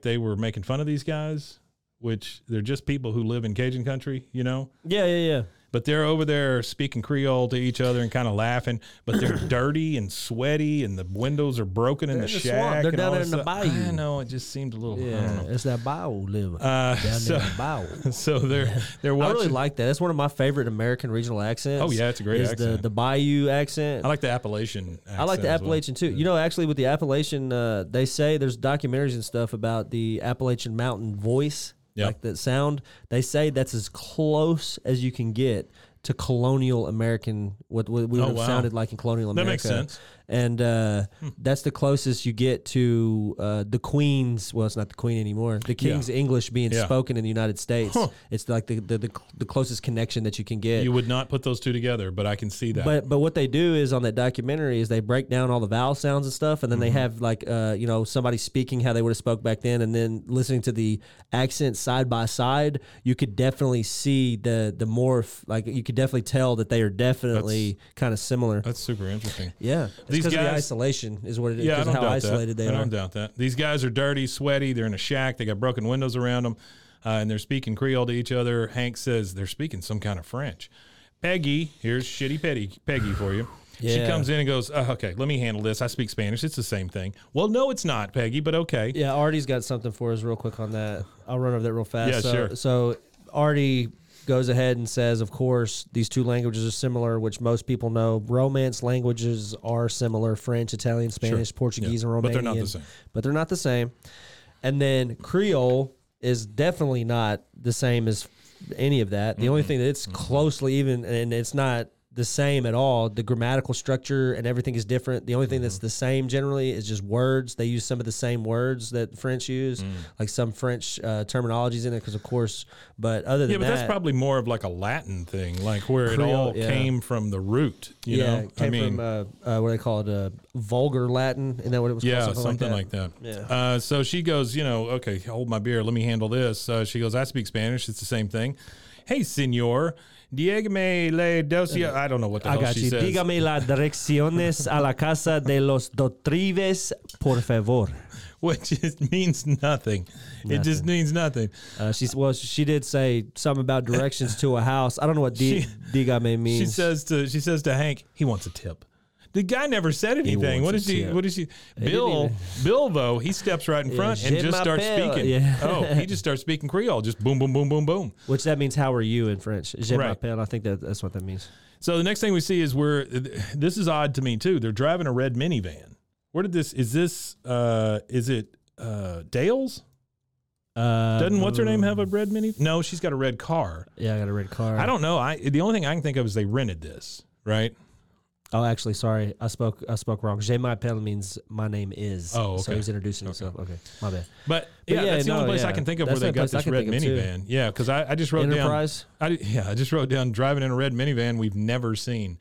they were making fun of these guys, which they're just people who live in Cajun country, you know? Yeah. But they're over there speaking Creole to each other and kind of laughing. But they're dirty and sweaty, and the windows are broken in the shack. They're down there in the bayou. I know, it just seemed a little. Yeah, it's that bayou living. So they're watching. I really like that. That's one of my favorite American regional accents. Oh yeah, it's a great accent. The bayou accent. I like the Appalachian accent. I like the Appalachian too. You know, actually, with the Appalachian, they say there's documentaries and stuff about the Appalachian mountain voice. Yep. Like that sound, they say that's as close as you can get to colonial American, what we would have sounded like in colonial America. That makes sense. And that's the closest you get to the Queen's, well, it's not the Queen anymore, the King's English being spoken in the United States. Huh. It's like the closest connection that you can get. You would not put those two together, but I can see that. But what they do is on that documentary is they break down all the vowel sounds and stuff, and then they have like somebody speaking how they would have spoke back then, and then listening to the accent side by side, you could definitely see the morph, like you could definitely tell that they are definitely kind of similar. That's super interesting. Yeah. These guys, the isolation is what it is. Yeah, how isolated they are. I don't doubt that. These guys are dirty, sweaty. They're in a shack. They got broken windows around them, and they're speaking Creole to each other. Hank says they're speaking some kind of French. Peggy, here's shitty Peggy for you. Yeah. She comes in and goes, okay, let me handle this. I speak Spanish. It's the same thing. Well, no, it's not, Peggy, but okay. Yeah, Artie's got something for us real quick on that. I'll run over that real fast. Yeah, sure. So Artie goes ahead and says, of course, these two languages are similar, which most people know. Romance languages are similar: French, Italian, Spanish, Portuguese, and Romanian. But they're not the same. And then Creole is definitely not the same as any of that. The only thing that it's closely even, and it's not the same at all, the grammatical structure and everything is different. The only thing that's the same generally is just words. They use some of the same words that French use, like some French terminologies in it, because of course, but other than that. Yeah, but that's probably more of like a Latin thing, like where Creole, it all came from the root, you know? It came from what they call it, vulgar Latin, and that what it was called? Yeah, something like that. So she goes, okay, hold my beer, let me handle this. She goes, I speak Spanish, it's the same thing. Hey, senor. Dígame la dosia. I don't know what the hell she says. Dígame las direcciones a la casa de los Dotrives, por favor. Which just means nothing. It just means nothing. She did say something about directions to a house. I don't know what dígame means. She says to Hank, he wants a tip. The guy never said anything. What is she? Bill, though, he steps right in front and just starts speaking. Yeah. He just starts speaking Creole. Just boom, boom, boom, boom, boom. Which that means, how are you in French? Je m'appelle. I think that's what that means. So the next thing we see is this is odd to me, too. They're driving a red minivan. Where did this, is it Dale's? Doesn't what's her name have a red minivan? No, she's got a red car. Yeah, I got a red car. I don't know. The only thing I can think of is they rented this, right? Oh, actually, sorry. I spoke wrong. Je m'appelle means my name is. Oh, okay. So he's introducing himself. Okay. My bad. But that's the only place I can think of where they got this red minivan. Yeah, because I just wrote Enterprise. I just wrote down driving in a red minivan we've never seen.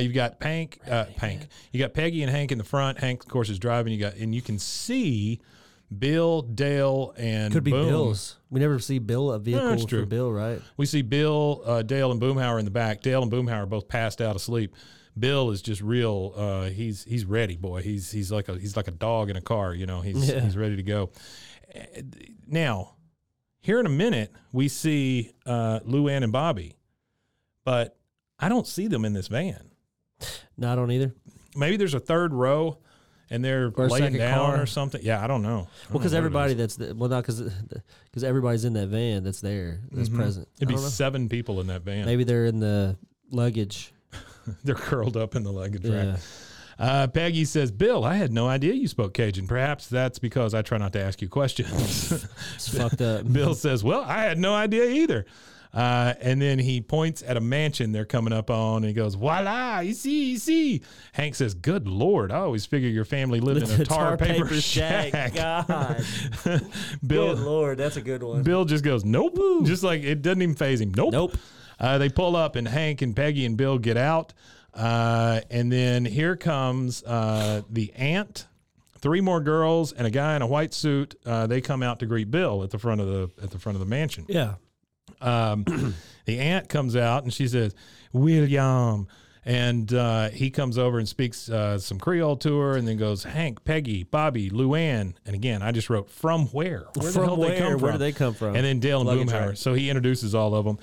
You've got You got Peggy and Hank in the front. Hank, of course, is driving. And you can see Bill, Dale, and could be Boom. Bill's. We never see Bill, a vehicle for Bill, right? We see Bill, Dale, and Boomhauer in the back. Dale and Boomhauer both passed out asleep. Bill is just real. He's ready, boy. He's like a dog in a car. He's ready to go. Now, here in a minute, we see Luann and Bobby, but I don't see them in this van. No, I don't either. Maybe there's a third row, and they're laying down or something. Yeah, I don't know. Well, because everybody because everybody's in that van that's there, that's present. It'd be seven people in that van. Maybe they're in the luggage. They're curled up in the luggage rack. Peggy says, Bill, I had no idea you spoke Cajun. Perhaps that's because I try not to ask you questions. It's fucked up. Bill says, well, I had no idea either. And then he points at a mansion they're coming up on, and he goes, voila, you see. Hank says, good Lord, I always figure your family lived in a tar paper shack. God. Bill, good Lord, that's a good one. Bill just goes, nope. Woo. Just like it doesn't even faze him. Nope. They pull up, and Hank and Peggy and Bill get out. And then here comes the aunt, three more girls, and a guy in a white suit. They come out to greet Bill at the front of the mansion. Yeah. The aunt comes out, and she says, William. And he comes over and speaks some Creole to her, and then goes, Hank, Peggy, Bobby, Luann. And again, I just wrote, from where? Where the hell did they come from? And then Dale and Boomhauer. So he introduces all of them.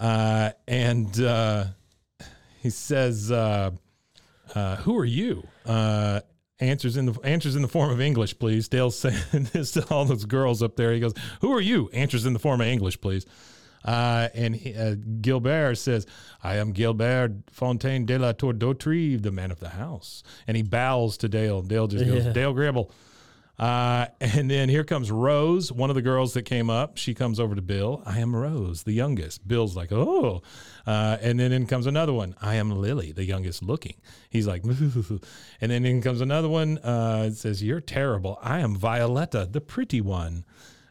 And he says, who are you? Answers in the form of English, please. Dale's saying this to all those girls up there. He goes, who are you? Answers in the form of English, please. And Gilbert says, I am Gilbert Fontaine de la Tour d'Autrive, the man of the house. And he bows to Dale. Dale just goes, yeah. Dale Gribble. And then here comes Rose, one of the girls that came up. She comes over to Bill. I am Rose, the youngest. Bill's like, oh. And then in comes another one. I am Lily, the youngest looking. He's like, and then in comes another one. It says, you're terrible. I am Violetta, the pretty one.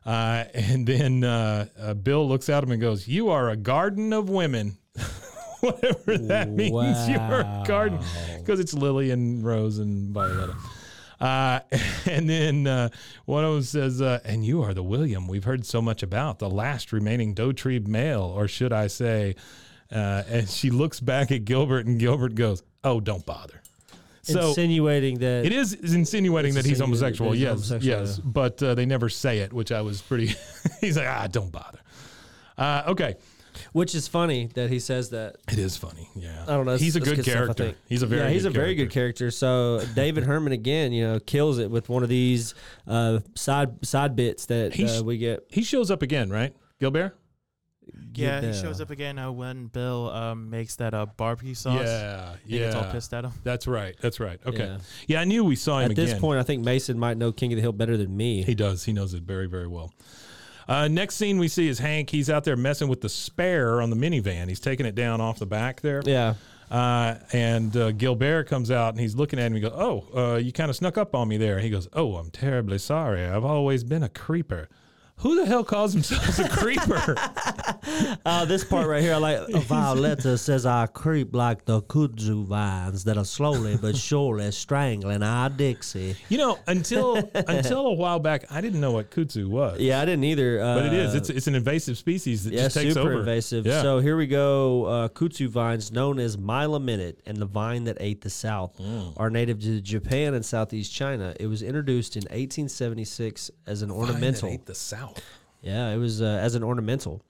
And then Bill looks at him and goes, you are a garden of women. Whatever that means, wow. You are a garden. Because it's Lily and Rose and Violetta. And then one of them says, and you are the William we've heard so much about, the last remaining Dautribe male, or should I say, and she looks back at Gilbert, and Gilbert goes, oh, don't bother. So insinuating that it is insinuating that he's homosexual. Yes, homosexual, yes. Yeah. But they never say it, which I was pretty, he's like, ah, don't bother. Okay. Which is funny that he says that. It is funny, yeah. I don't know. He's a good character. Stuff, he's a very good character. So David Herman again, you know, kills it with one of these side bits that we get. He shows up again, right, Gilbert? Yeah, he shows up again when Bill makes that barbecue sauce. Yeah, yeah. He gets all pissed at him. That's right. Okay. Yeah, I knew we saw him again. At this point, I think Mason might know King of the Hill better than me. He does. He knows it very, very well. Next scene we see is Hank. He's out there messing with the spare on the minivan. He's taking it down off the back there. Yeah. And Gilbert comes out, and he's looking at him. He goes, oh, you kind of snuck up on me there. He goes, oh, I'm terribly sorry. I've always been a creeper. Who the hell calls themselves a creeper? This part right here, I like. Violetta says, I creep like the kudzu vines that are slowly but surely strangling our Dixie. You know, until a while back, I didn't know what kudzu was. Yeah, I didn't either. But it is. It's an invasive species that just takes over. Yeah, super invasive. So here we go. Kudzu vines, known as Mila Minute and the vine that ate the South, are native to Japan and Southeast China. It was introduced in 1876 as an ornamental. Vine that ate the South. Yeah, it was as an ornamental.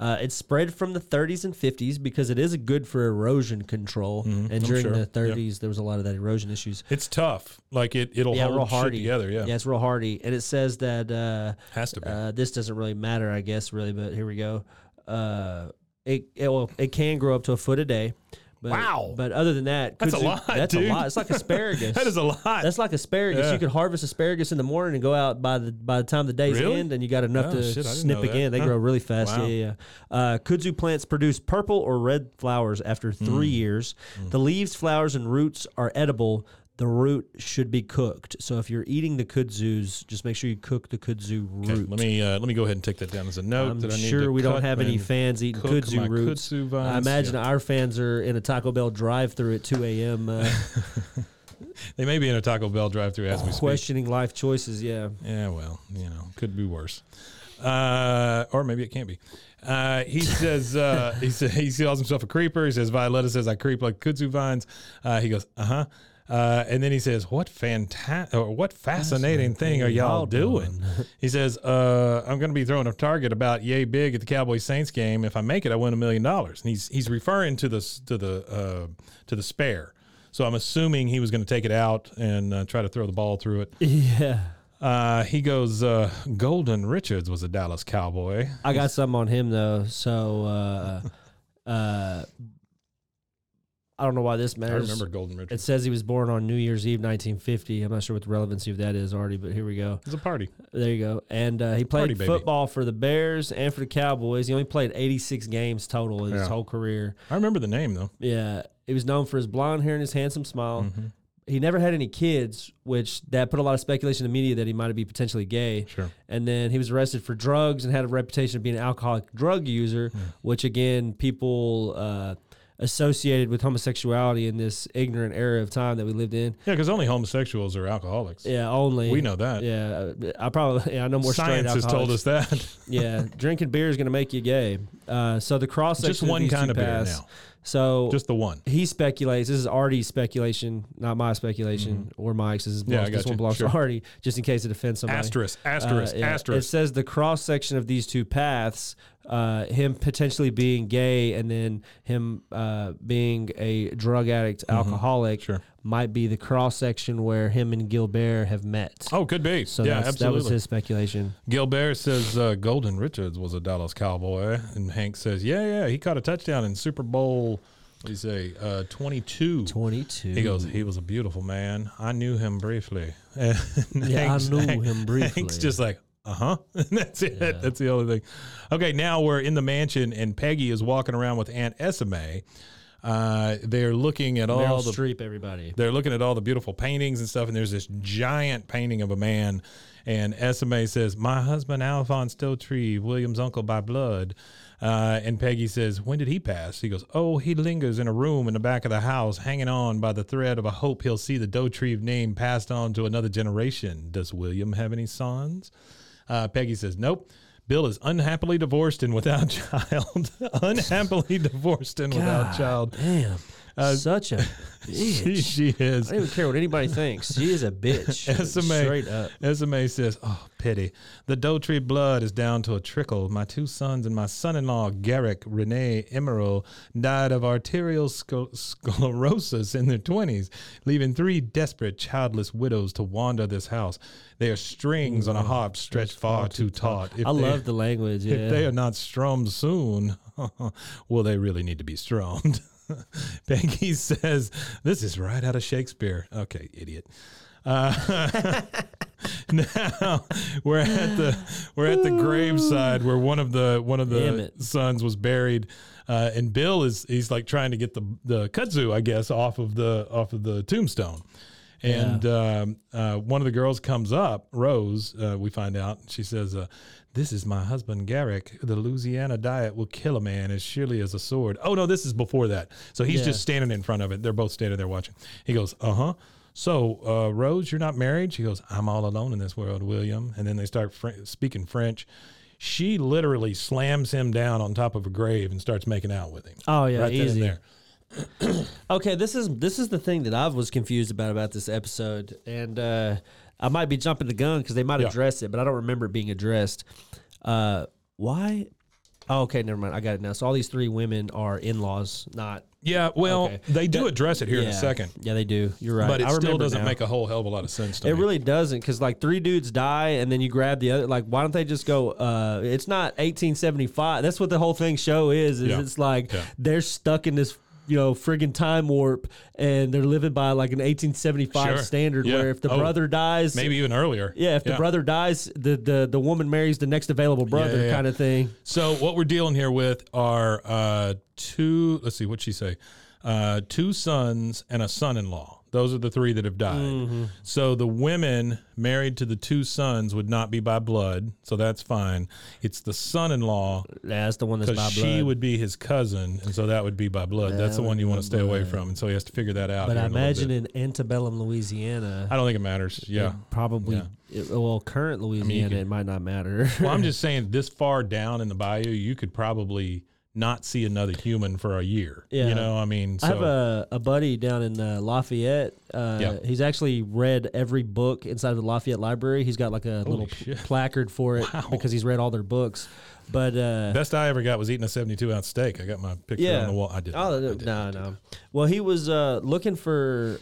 It spread from the 30s and 50s because it is good for erosion control. Mm-hmm. And during the 30s, there was a lot of that erosion issues. It's tough. Like, it'll hold shit together. Yeah. Yeah, it's real hardy. And it says that... has to be. This doesn't really matter, I guess, really, but here we go. It can grow up to a foot a day. But, wow. But other than that... That's a lot, dude. A lot. It's like asparagus. That is a lot. That's like asparagus. Yeah. You could harvest asparagus in the morning and go out by the time the day's end, and you got enough to snip again. They grow really fast. Wow. Yeah. Kudzu plants produce purple or red flowers after 3 years. Mm. The leaves, flowers, and roots are edible. The root should be cooked. So if you're eating the kudzus, just make sure you cook the kudzu root. Okay, let me go ahead and take that down as a note. I'm sure we don't have any fans eating kudzu roots. Kudzu vines, I imagine our fans are in a Taco Bell drive-thru at 2 a.m. They may be in a Taco Bell drive-thru as we speak. Questioning life choices, yeah. Yeah, well, you know, could be worse. Or maybe it can't be. He says, he calls himself a creeper. He says, Violetta says, I creep like kudzu vines. He goes, uh-huh. And then he says, what fascinating thing are y'all doing? He says, I'm going to be throwing a target about yay big at the Cowboys Saints game. If I make it, I win $1 million. And he's referring to the spare. So I'm assuming he was going to take it out and try to throw the ball through it. Yeah. He goes, Golden Richards was a Dallas Cowboy. I got something on him though. So, I don't know why this matters. I remember Golden Richards. It says he was born on New Year's Eve, 1950. I'm not sure what the relevancy of that is already, but here we go. It's a party. There you go. And he played football for the Bears and for the Cowboys. He only played 86 games total in his whole career. I remember the name, though. Yeah. He was known for his blonde hair and his handsome smile. Mm-hmm. He never had any kids, which that put a lot of speculation in the media that he might be potentially gay. Sure. And then he was arrested for drugs and had a reputation of being an alcoholic drug user, which, again, people... associated with homosexuality in this ignorant era of time that we lived in. Yeah, because only homosexuals are alcoholics. Yeah, only. We know that. Yeah, I know more straight alcoholics. Science has told us that. Yeah, drinking beer is going to make you gay. So the cross-section just one kind of beer now. So just the one. He speculates. This is Artie's speculation, not my speculation or Mike's. This one belongs to Artie, just in case it offends somebody. Asterisk. It says the cross-section of these two paths him potentially being gay and then him being a drug addict, alcoholic, might be the cross section where him and Gilbert have met. Oh, could be. So yeah, absolutely. That was his speculation. Gilbert says Golden Richards was a Dallas Cowboy, and Hank says, yeah, he caught a touchdown in Super Bowl. What do you say? 22. 22. He goes, he was a beautiful man. I knew him briefly. And Hank's Hank's just like, and that's it. Yeah. That's the only thing. Okay, now we're in the mansion, and Peggy is walking around with Aunt Esame. They're looking at all the Meryl Streep, everybody. They're looking at all the beautiful paintings and stuff, and there's this giant painting of a man. And Esame says, "My husband Alphonse Dotree, William's uncle by blood." And Peggy says, "When did he pass?" He goes, "Oh, he lingers in a room in the back of the house, hanging on by the thread of a hope he'll see the Dotree name passed on to another generation. Does William have any sons?" Peggy says, "Nope. Bill is unhappily divorced and without child." Damn. Such a bitch. She is. I don't even care what anybody thinks. She is a bitch. SMA, straight up. SMA says, "Oh, pity. The Dotree blood is down to a trickle. My two sons and my son-in-law, Garrick Renee Emerald, died of arterial sclerosis in their 20s, leaving three desperate childless widows to wander this house. They are strings on a harp stretched far too taut. I love the language. If they are not strummed soon, well, they really need to be strummed." Peggy says, "This is right out of Shakespeare." Okay, idiot. Now we're at the graveside where one of the sons was buried, and Bill he's like trying to get the kudzu, I guess, off of the tombstone. And one of the girls comes up, Rose, we find out. She says, "This is my husband, Garrick. The Louisiana diet will kill a man as surely as a sword." Oh, no, this is before that. So he's just standing in front of it. They're both standing there watching. He goes, "So, Rose, you're not married?" She goes, "I'm all alone in this world, William." And then they start speaking French. She literally slams him down on top of a grave and starts making out with him. Oh, yeah, right easy. There. Okay, this is the thing that I was confused about this episode, and I might be jumping the gun because they might address it, but I don't remember it being addressed. Why? Oh, okay, never mind. I got it now. So all these three women are in-laws, not... Yeah, well, okay. They do address it here in a second. Yeah, they do. You're right. But it still doesn't make a whole hell of a lot of sense to me. It really doesn't, because, like, three dudes die, and then you grab the other. Like, why don't they just go, it's not 1875. That's what the whole thing show is it's like they're stuck in this... you know, friggin' time warp, and they're living by like an 1875 standard where if the brother dies, maybe even earlier. Yeah. If the brother dies, the woman marries the next available brother kind of thing. So what we're dealing here with are, let's see, what'd she say? Two sons and a son-in-law. Those are the three that have died. Mm-hmm. So the women married to the two sons would not be by blood, so that's fine. It's the son-in-law. That's the one that's by blood. She would be his cousin, and so that would be by blood. That's the one you want to stay away from, and so he has to figure that out. But I imagine in antebellum Louisiana. I don't think it matters. Yeah. Current Louisiana, it might not matter. Well, I'm just saying this far down in the bayou, you could probably not see another human for a year. Yeah. You know, I mean, so. I have a buddy down in Lafayette. He's actually read every book inside of the Lafayette Library. He's got like a placard for it because he's read all their books. But best I ever got was eating a 72-ounce steak. I got my picture on the wall. I did. No. Well, he was looking for.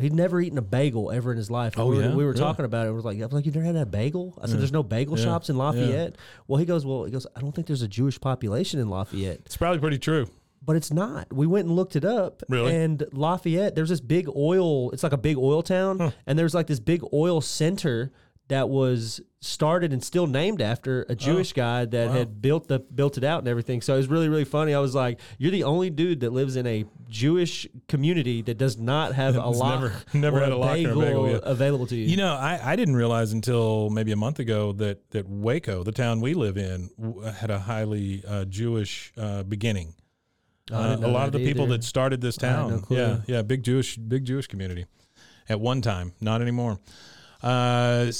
He'd never eaten a bagel ever in his life. And we were talking about it. We're like, "You never had a bagel?" I said, "There's no bagel shops in Lafayette." Yeah. Well, he goes, "I don't think there's a Jewish population in Lafayette." It's probably pretty true. But it's not. We went and looked it up. Really? And Lafayette, there's this big oil. It's like a big oil town, and there's like this big oil center that was started and still named after a Jewish guy that had built it out and everything. So it was really, really funny. I was like, "You're the only dude that lives in a Jewish community that does not have a lot, never had a bagel available to you." You know, I didn't realize until maybe a month ago that Waco, the town we live in, had a highly Jewish beginning. A lot of the people that started this town, big Jewish community, at one time, not anymore. Now we're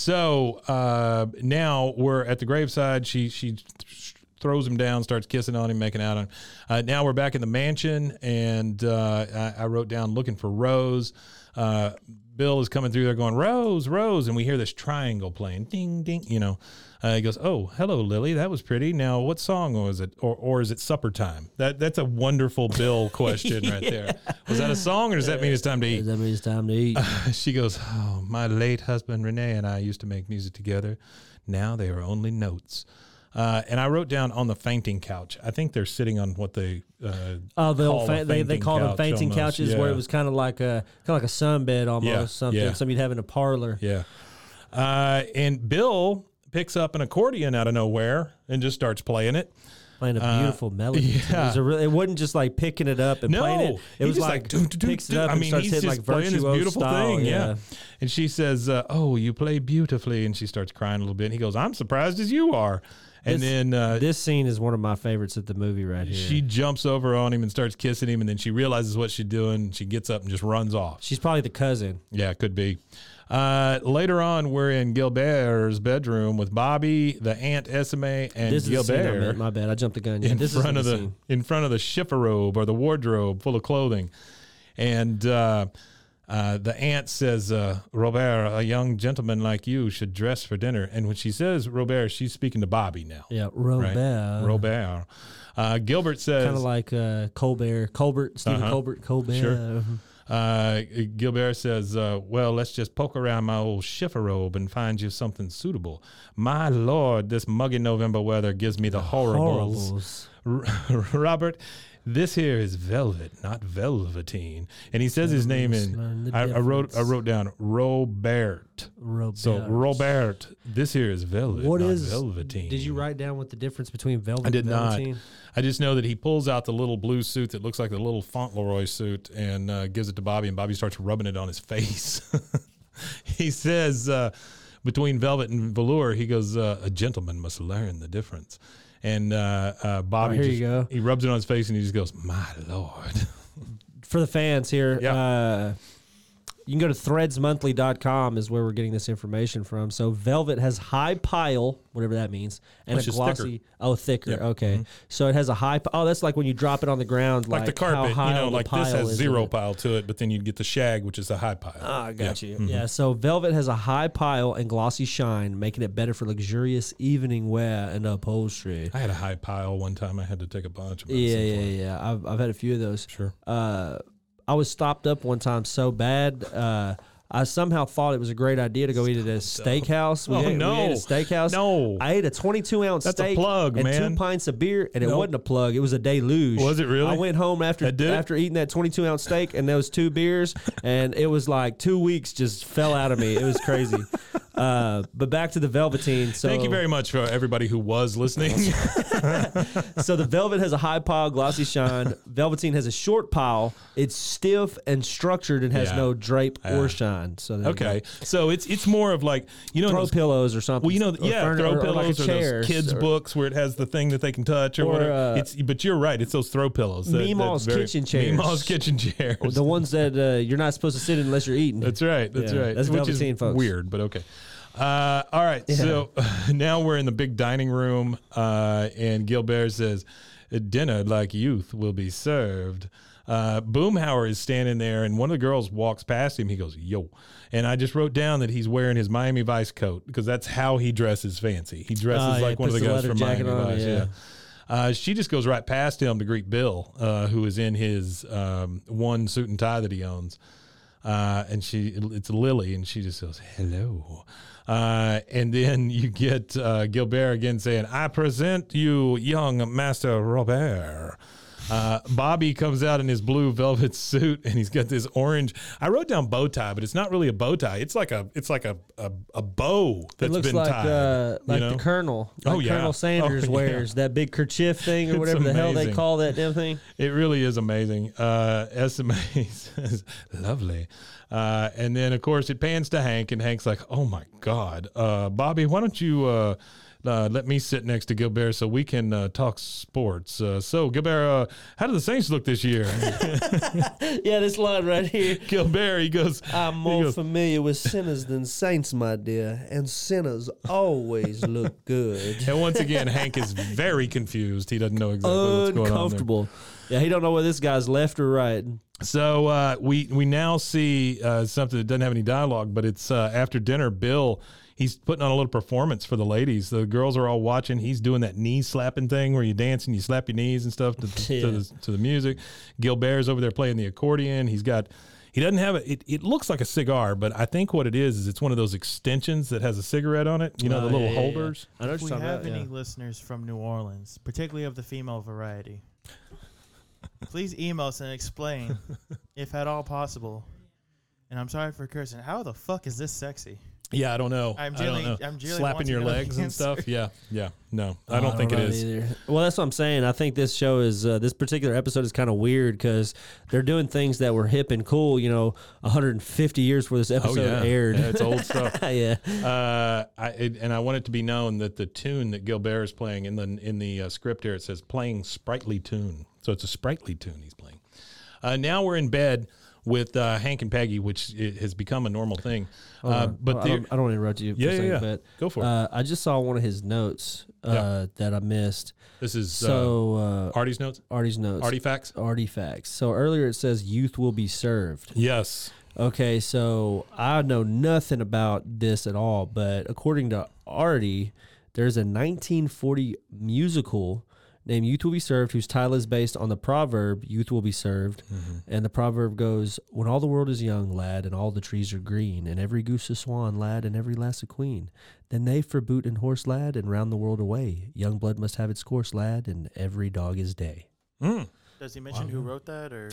at the graveside. She throws him down, starts kissing on him, making out on him. Now we're back in the mansion, and I wrote down looking for Rose. Bill is coming through there going, Rose, Rose. And we hear this triangle playing, ding, ding, you know. He goes, oh, hello, Lily. That was pretty. Now, what song was it? Or is it supper time? That's a wonderful Bill question right there. Was that a song, or does that mean it's time to eat? Does that mean it's time to eat? She goes, oh, my late husband, Renee, and I used to make music together. Now they are only notes. And I wrote down on the fainting couch. I think they're sitting on what they call them fainting almost. Couches, yeah. Where it was kind of like a sunbed almost, yeah, something you'd have in a parlor. Yeah. And Bill picks up an accordion out of nowhere and just starts playing it. Playing a beautiful melody. Yeah. It wasn't just like picking it up and playing it. It was like picks it up and starts hitting like virtuoso style. Yeah. And she says, oh, you play beautifully. And she starts crying a little bit. And he goes, I'm surprised as you are. And then this scene is one of my favorites of the movie right here. She jumps over on him and starts kissing him. And then she realizes what she's doing. She gets up and just runs off. She's probably the cousin. Yeah, it could be. Later on, we're in Gilbert's bedroom with Bobby, the aunt Esme, and this Gilbert. Is the scene, my bad, I jumped the gun. Yeah, in front of the chifferobe or the wardrobe full of clothing, and the aunt says, "Robert, a young gentleman like you should dress for dinner." And when she says Robert, she's speaking to Bobby now. Yeah, Robert. Right? Robert. Gilbert says, kind of like Colbert, Stephen Colbert, Colbert. Sure. Gilbert says, well, let's just poke around my old chifferobe and find you something suitable. My Lord, this muggy November weather gives me the horribles. Robert, this here is velvet, not velveteen. And he says his name in, I wrote down Robert. So Robert, this here is velvet, velveteen. Did you write down what the difference between velvet and velveteen? I did not. I just know that he pulls out the little blue suit that looks like the little Fauntleroy suit and gives it to Bobby, and Bobby starts rubbing it on his face. He says, between velvet and velour, he goes, a gentleman must learn the difference. And Bobby, he rubs it on his face, and he just goes, my Lord. For the fans here, yeah. You can go to threadsmonthly.com is where we're getting this information from. So velvet has high pile, whatever that means, and which a glossy. Thicker. Oh, thicker. Yep. Okay. Mm-hmm. So it has a high pile. Oh, that's like when you drop it on the ground. Like the carpet. You know, like this has zero pile to it, but then you'd get the shag, which is the high pile. Ah, I got you. Mm-hmm. Yeah, so velvet has a high pile and glossy shine, making it better for luxurious evening wear and upholstery. I had a high pile one time. I had to take a bunch of Yeah. I've had a few of those. Sure. I was stopped up one time so bad. I somehow thought it was a great idea to go eat at a steakhouse. We ate at a steakhouse. No. I ate a 22-ounce steak and 2 pints of beer, and it wasn't a plug. It was a deluge. Was it really? I went home after eating that 22-ounce steak and those 2 beers, and it was like 2 weeks just fell out of me. It was crazy. But back to the velveteen. So thank you very much for everybody who was listening. So the velvet has a high pile, glossy shine. Velveteen has a short pile. It's stiff and structured and has no drape or shine. So okay, so it's more of like, you know, throw those pillows or something. Well, you know, throw pillows or like those kids' books where it has the thing that they can touch or whatever. But you're right, it's those throw pillows. Meemaw's kitchen chairs. Or the ones that you're not supposed to sit in unless you're eating. That's right. That's velveteen, folks. Weird, but okay. All right, yeah. So now we're in the big dining room, and Gilbert says, dinner like youth will be served. Boomhauer is standing there, and one of the girls walks past him. He goes, yo. And I just wrote down that he's wearing his Miami Vice coat because that's how he dresses fancy. He dresses like one of the guys from Miami Vice. Yeah. She just goes right past him to greet Bill, who is in his one suit and tie that he owns. And it's Lily, and she just goes, hello. And then you get Gilbert again saying, I present you young Master Robert. Bobby comes out in his blue velvet suit, and he's got this orange. I wrote down bow tie, but it's not really a bow tie. It's like a bow that's been tied. It looks like the Colonel. Colonel Sanders wears that big kerchief thing or whatever the hell they call that damn thing. It really is amazing. SMA says, lovely. And then, of course, it pans to Hank, and Hank's like, oh, my God. Bobby, why don't you let me sit next to Gilbert so we can talk sports. So, Gilbert, how do the Saints look this year? Yeah, this line right here. Gilbert, he goes, I'm more familiar with sinners than saints, my dear, and sinners always look good. And once again, Hank is very confused. He doesn't know exactly what's going on there. Uncomfortable. Yeah, he don't know whether this guy's left or right. So we now see something that doesn't have any dialogue, but it's after dinner, Bill, he's putting on a little performance for the ladies. The girls are all watching. He's doing that knee slapping thing where you dance and you slap your knees and stuff to the music. Gilbert's over there playing the accordion. He's got... He doesn't have it. It looks like a cigar, but I think what it is it's one of those extensions that has a cigarette on it. You know, the little holders. Yeah. I don't know if we have any listeners from New Orleans, particularly of the female variety, please email us and explain, if at all possible. And I'm sorry for cursing. How the fuck is this sexy? Yeah, I don't know. I'm slapping your legs and stuff. Yeah. No, I don't think it is. Either. Well, that's what I'm saying. I think this show is this particular episode is kind of weird because they're doing things that were hip and cool. You know, 150 years before this episode aired. Yeah, it's old stuff. Yeah. I want it to be known that the tune that Gilbert is playing in the script here, it says playing sprightly tune. So it's a sprightly tune he's playing. Now we're in bed with Hank and Peggy, which has become a normal thing. I don't want to interrupt you. But go for it. I just saw one of his notes that I missed. This is Artie's notes? Artie's notes. Artifacts. So earlier it says youth will be served. Yes. Okay, so I know nothing about this at all, but according to Artie, there's a 1940 musical named Youth Will Be Served, whose title is based on the proverb, Youth Will Be Served. Mm-hmm. And the proverb goes, when all the world is young, lad, and all the trees are green, and every goose a swan, lad, and every lass a queen, then they for boot and horse, lad, and round the world away. Young blood must have its course, lad, and every dog his day. Mm. Does he mention who wrote that? Or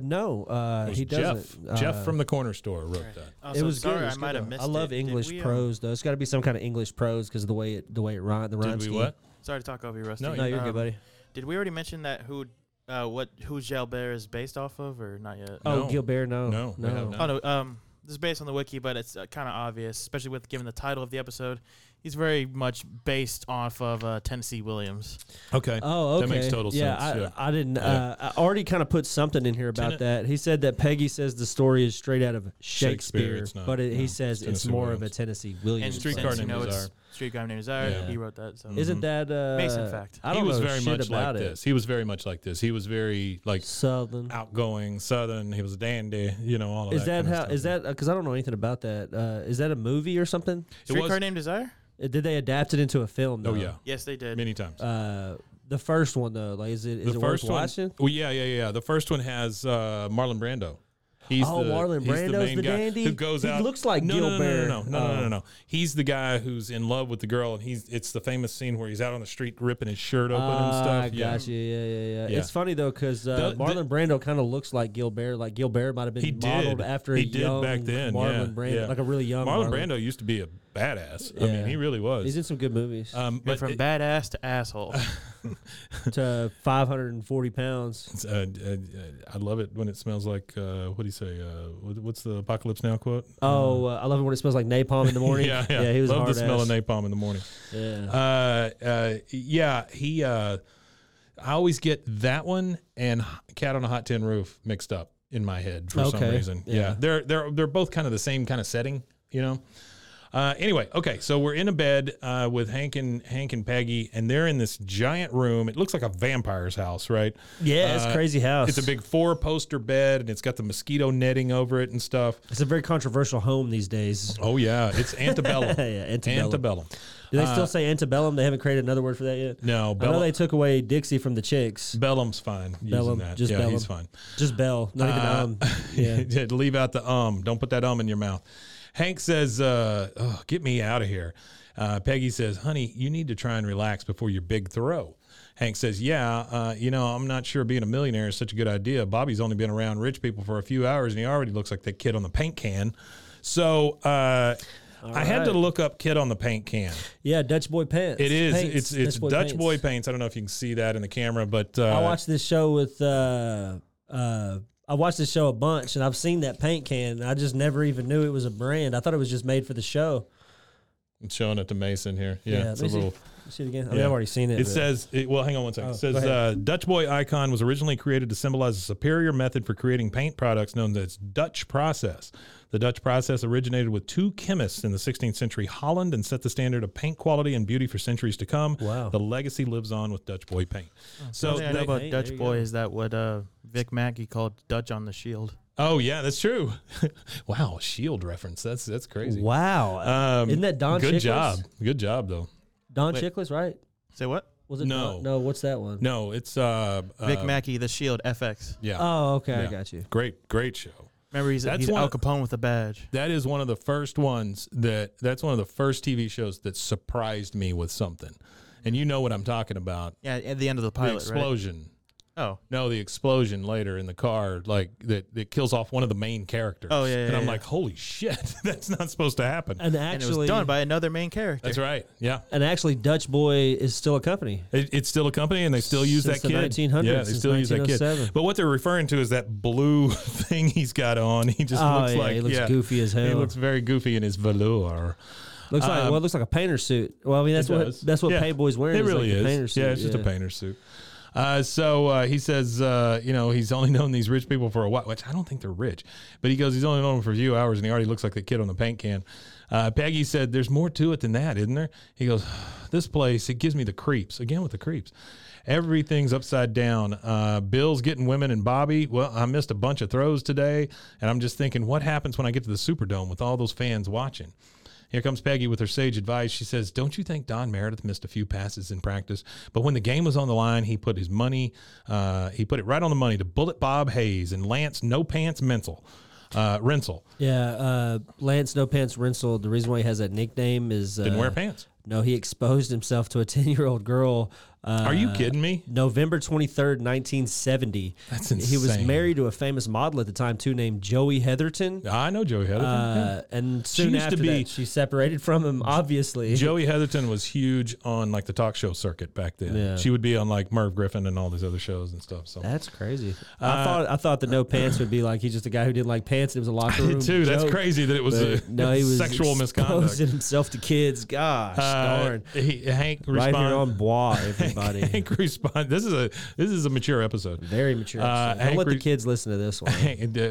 no, he doesn't. Jeff from the Corner Store wrote that. Oh, it was good. I might have missed it. I love English prose, though. It's got to be some kind of English prose because of the way it rhymes. Did we what? Sorry to talk over you, Rusty. No, you're good, buddy. Did we already mention that who Gilbert is based off of, or not yet? Oh, no. Gilbert, no. Oh, no. This is based on the wiki, but it's kind of obvious, especially with given the title of the episode. He's very much based off of Tennessee Williams. Okay. Oh, okay. That makes total sense. I didn't. Yeah. I already kind of put something in here about that. He said that Peggy says the story is straight out of Shakespeare he says it's more Williams. Of a Tennessee Williams. And Streetcar Named Desire. Streetcar Named Desire. Yeah. He wrote that. So. Isn't that Mason fact? I don't know shit about it. He was very much like this. He was very like Southern, outgoing Southern. He was a dandy. You know all of that. Because I don't know anything about that. Is that a movie or something? Streetcar Named Desire. Did they adapt it into a film, though? Oh, yeah. Yes, they did. Many times. The first one, though, like, is it worth watching? Well, yeah. The first one has Marlon Brando. Marlon Brando's the dandy who goes out. He looks like Gilbert. No. He's the guy who's in love with the girl, and it's the famous scene where he's out on the street ripping his shirt open and stuff. I got you. Yeah. It's funny though because Marlon Brando kind of looks like Gilbert. Like Gilbert might have been modeled after a young back then, Marlon Brando, like a really young Marlon Brando used to be a badass. Yeah. I mean, he really was. He's in some good movies. But from badass to asshole. To 540 pounds. I love it when it smells like, what do you say? What's the Apocalypse Now quote? Oh, I love it when it smells like napalm in the morning. Yeah, he was love the smell of napalm in the morning. Yeah. I always get that one and Cat on a Hot Tin Roof mixed up in my head for some reason. Yeah. They're both kind of the same kind of setting, you know? Anyway, okay, so we're in a bed with Hank and Peggy, and they're in this giant room. It looks like a vampire's house, right? Yeah, it's a crazy house. It's a big 4-poster bed, and it's got the mosquito netting over it and stuff. It's a very controversial home these days. Oh, yeah, it's antebellum. Antebellum. Do they still say antebellum? They haven't created another word for that yet? No. I know they took away Dixie from the chicks. Bellum's fine. Bellum, that. Just Bellum. He's fine. Just Bell, not even Yeah. Leave out the Don't put that in your mouth. Hank says, get me out of here. Peggy says, honey, you need to try and relax before your big throw. Hank says, I'm not sure being a millionaire is such a good idea. Bobby's only been around rich people for a few hours, and he already looks like that kid on the paint can. So I had to look up kid on the paint can. Yeah, Dutch Boy Paints. It is. Paints. It's Dutch Boy Paints. I don't know if you can see that in the camera, but... I watched this show with... I watched this show a bunch, and I've seen that paint can. I just never even knew it was a brand. I thought it was just made for the show. I'm showing it to Mason here. Yeah, it's a little. See it again. I mean, I've already seen it. It says, well, hang on one second. It says Dutch Boy icon was originally created to symbolize a superior method for creating paint products known as Dutch process. The Dutch process originated with two chemists in the 16th century Holland and set the standard of paint quality and beauty for centuries to come. Wow. The legacy lives on with Dutch Boy paint. Oh, so that about Dutch Boy is that what Vic Mackey called Dutch on the Shield. Oh yeah, that's true. Wow, Shield reference. That's crazy. Wow. Isn't that Don Good Chiklis? Job. Good job though. Don Chiklis, right? Say what? Was it no? Don? No. What's that one? No, it's Vic Mackey, The Shield, FX. Yeah. Oh, okay, yeah. I got you. Great show. Remember, he's Al Capone with a badge. That is one of the first ones that's one of the first TV shows that surprised me with something, and you know what I'm talking about. Yeah, at the end of the pilot, the explosion. Right? Oh no, the explosion later in the car, like that kills off one of the main characters. Oh yeah, and I'm like, holy shit, that's not supposed to happen. And actually, it was done by another main character. That's right. Yeah. And actually, Dutch Boy is still a company. It's still a company, and they still use since that kid. The 1900s, yeah, they still use that kid. But what they're referring to is that blue thing he's got on. He just looks like he looks goofy as hell. He looks very goofy in his velour. Looks like it looks like a painter suit. Well, I mean that's what Payboy's wearing. It really is. A painter suit. Yeah, it's just a painter suit. So he says, he's only known these rich people for a while, which I don't think they're rich, but he goes, he's only known them for a few hours and he already looks like the kid on the paint can. Peggy said, there's more to it than that, isn't there? He goes, this place, it gives me the creeps. Again with the creeps. Everything's upside down. Bill's getting women and Bobby. Well, I missed a bunch of throws today. And I'm just thinking, what happens when I get to the Superdome with all those fans watching? Here comes Peggy with her sage advice. She says, don't you think Don Meredith missed a few passes in practice? But when the game was on the line, he put his money, he put it right on the money to bullet Bob Hayes and Lance No Pants Mental. Rensel. Yeah, Lance No Pants Rensel. The reason why he has that nickname is... didn't wear pants. No, he exposed himself to a 10-year-old girl. Are you kidding me? November 23rd, 1970. That's insane. He was married to a famous model at the time, too, named Joey Heatherton. I know Joey Heatherton. And soon after that, she separated from him, obviously. Joey Heatherton was huge on, like, the talk show circuit back then. Yeah. She would be on, like, Merv Griffin and all these other shows and stuff. So that's crazy. I thought the no pants would be, like, he's just a guy who didn't like pants. It was a locker room too. Joke. That's crazy that it was he was sexual misconduct. Exposing himself to kids. Gosh darn. Hank responds. Right here on Bois, everybody. Hank responds. This is a mature episode. Very mature episode. Don't let the kids listen to this one.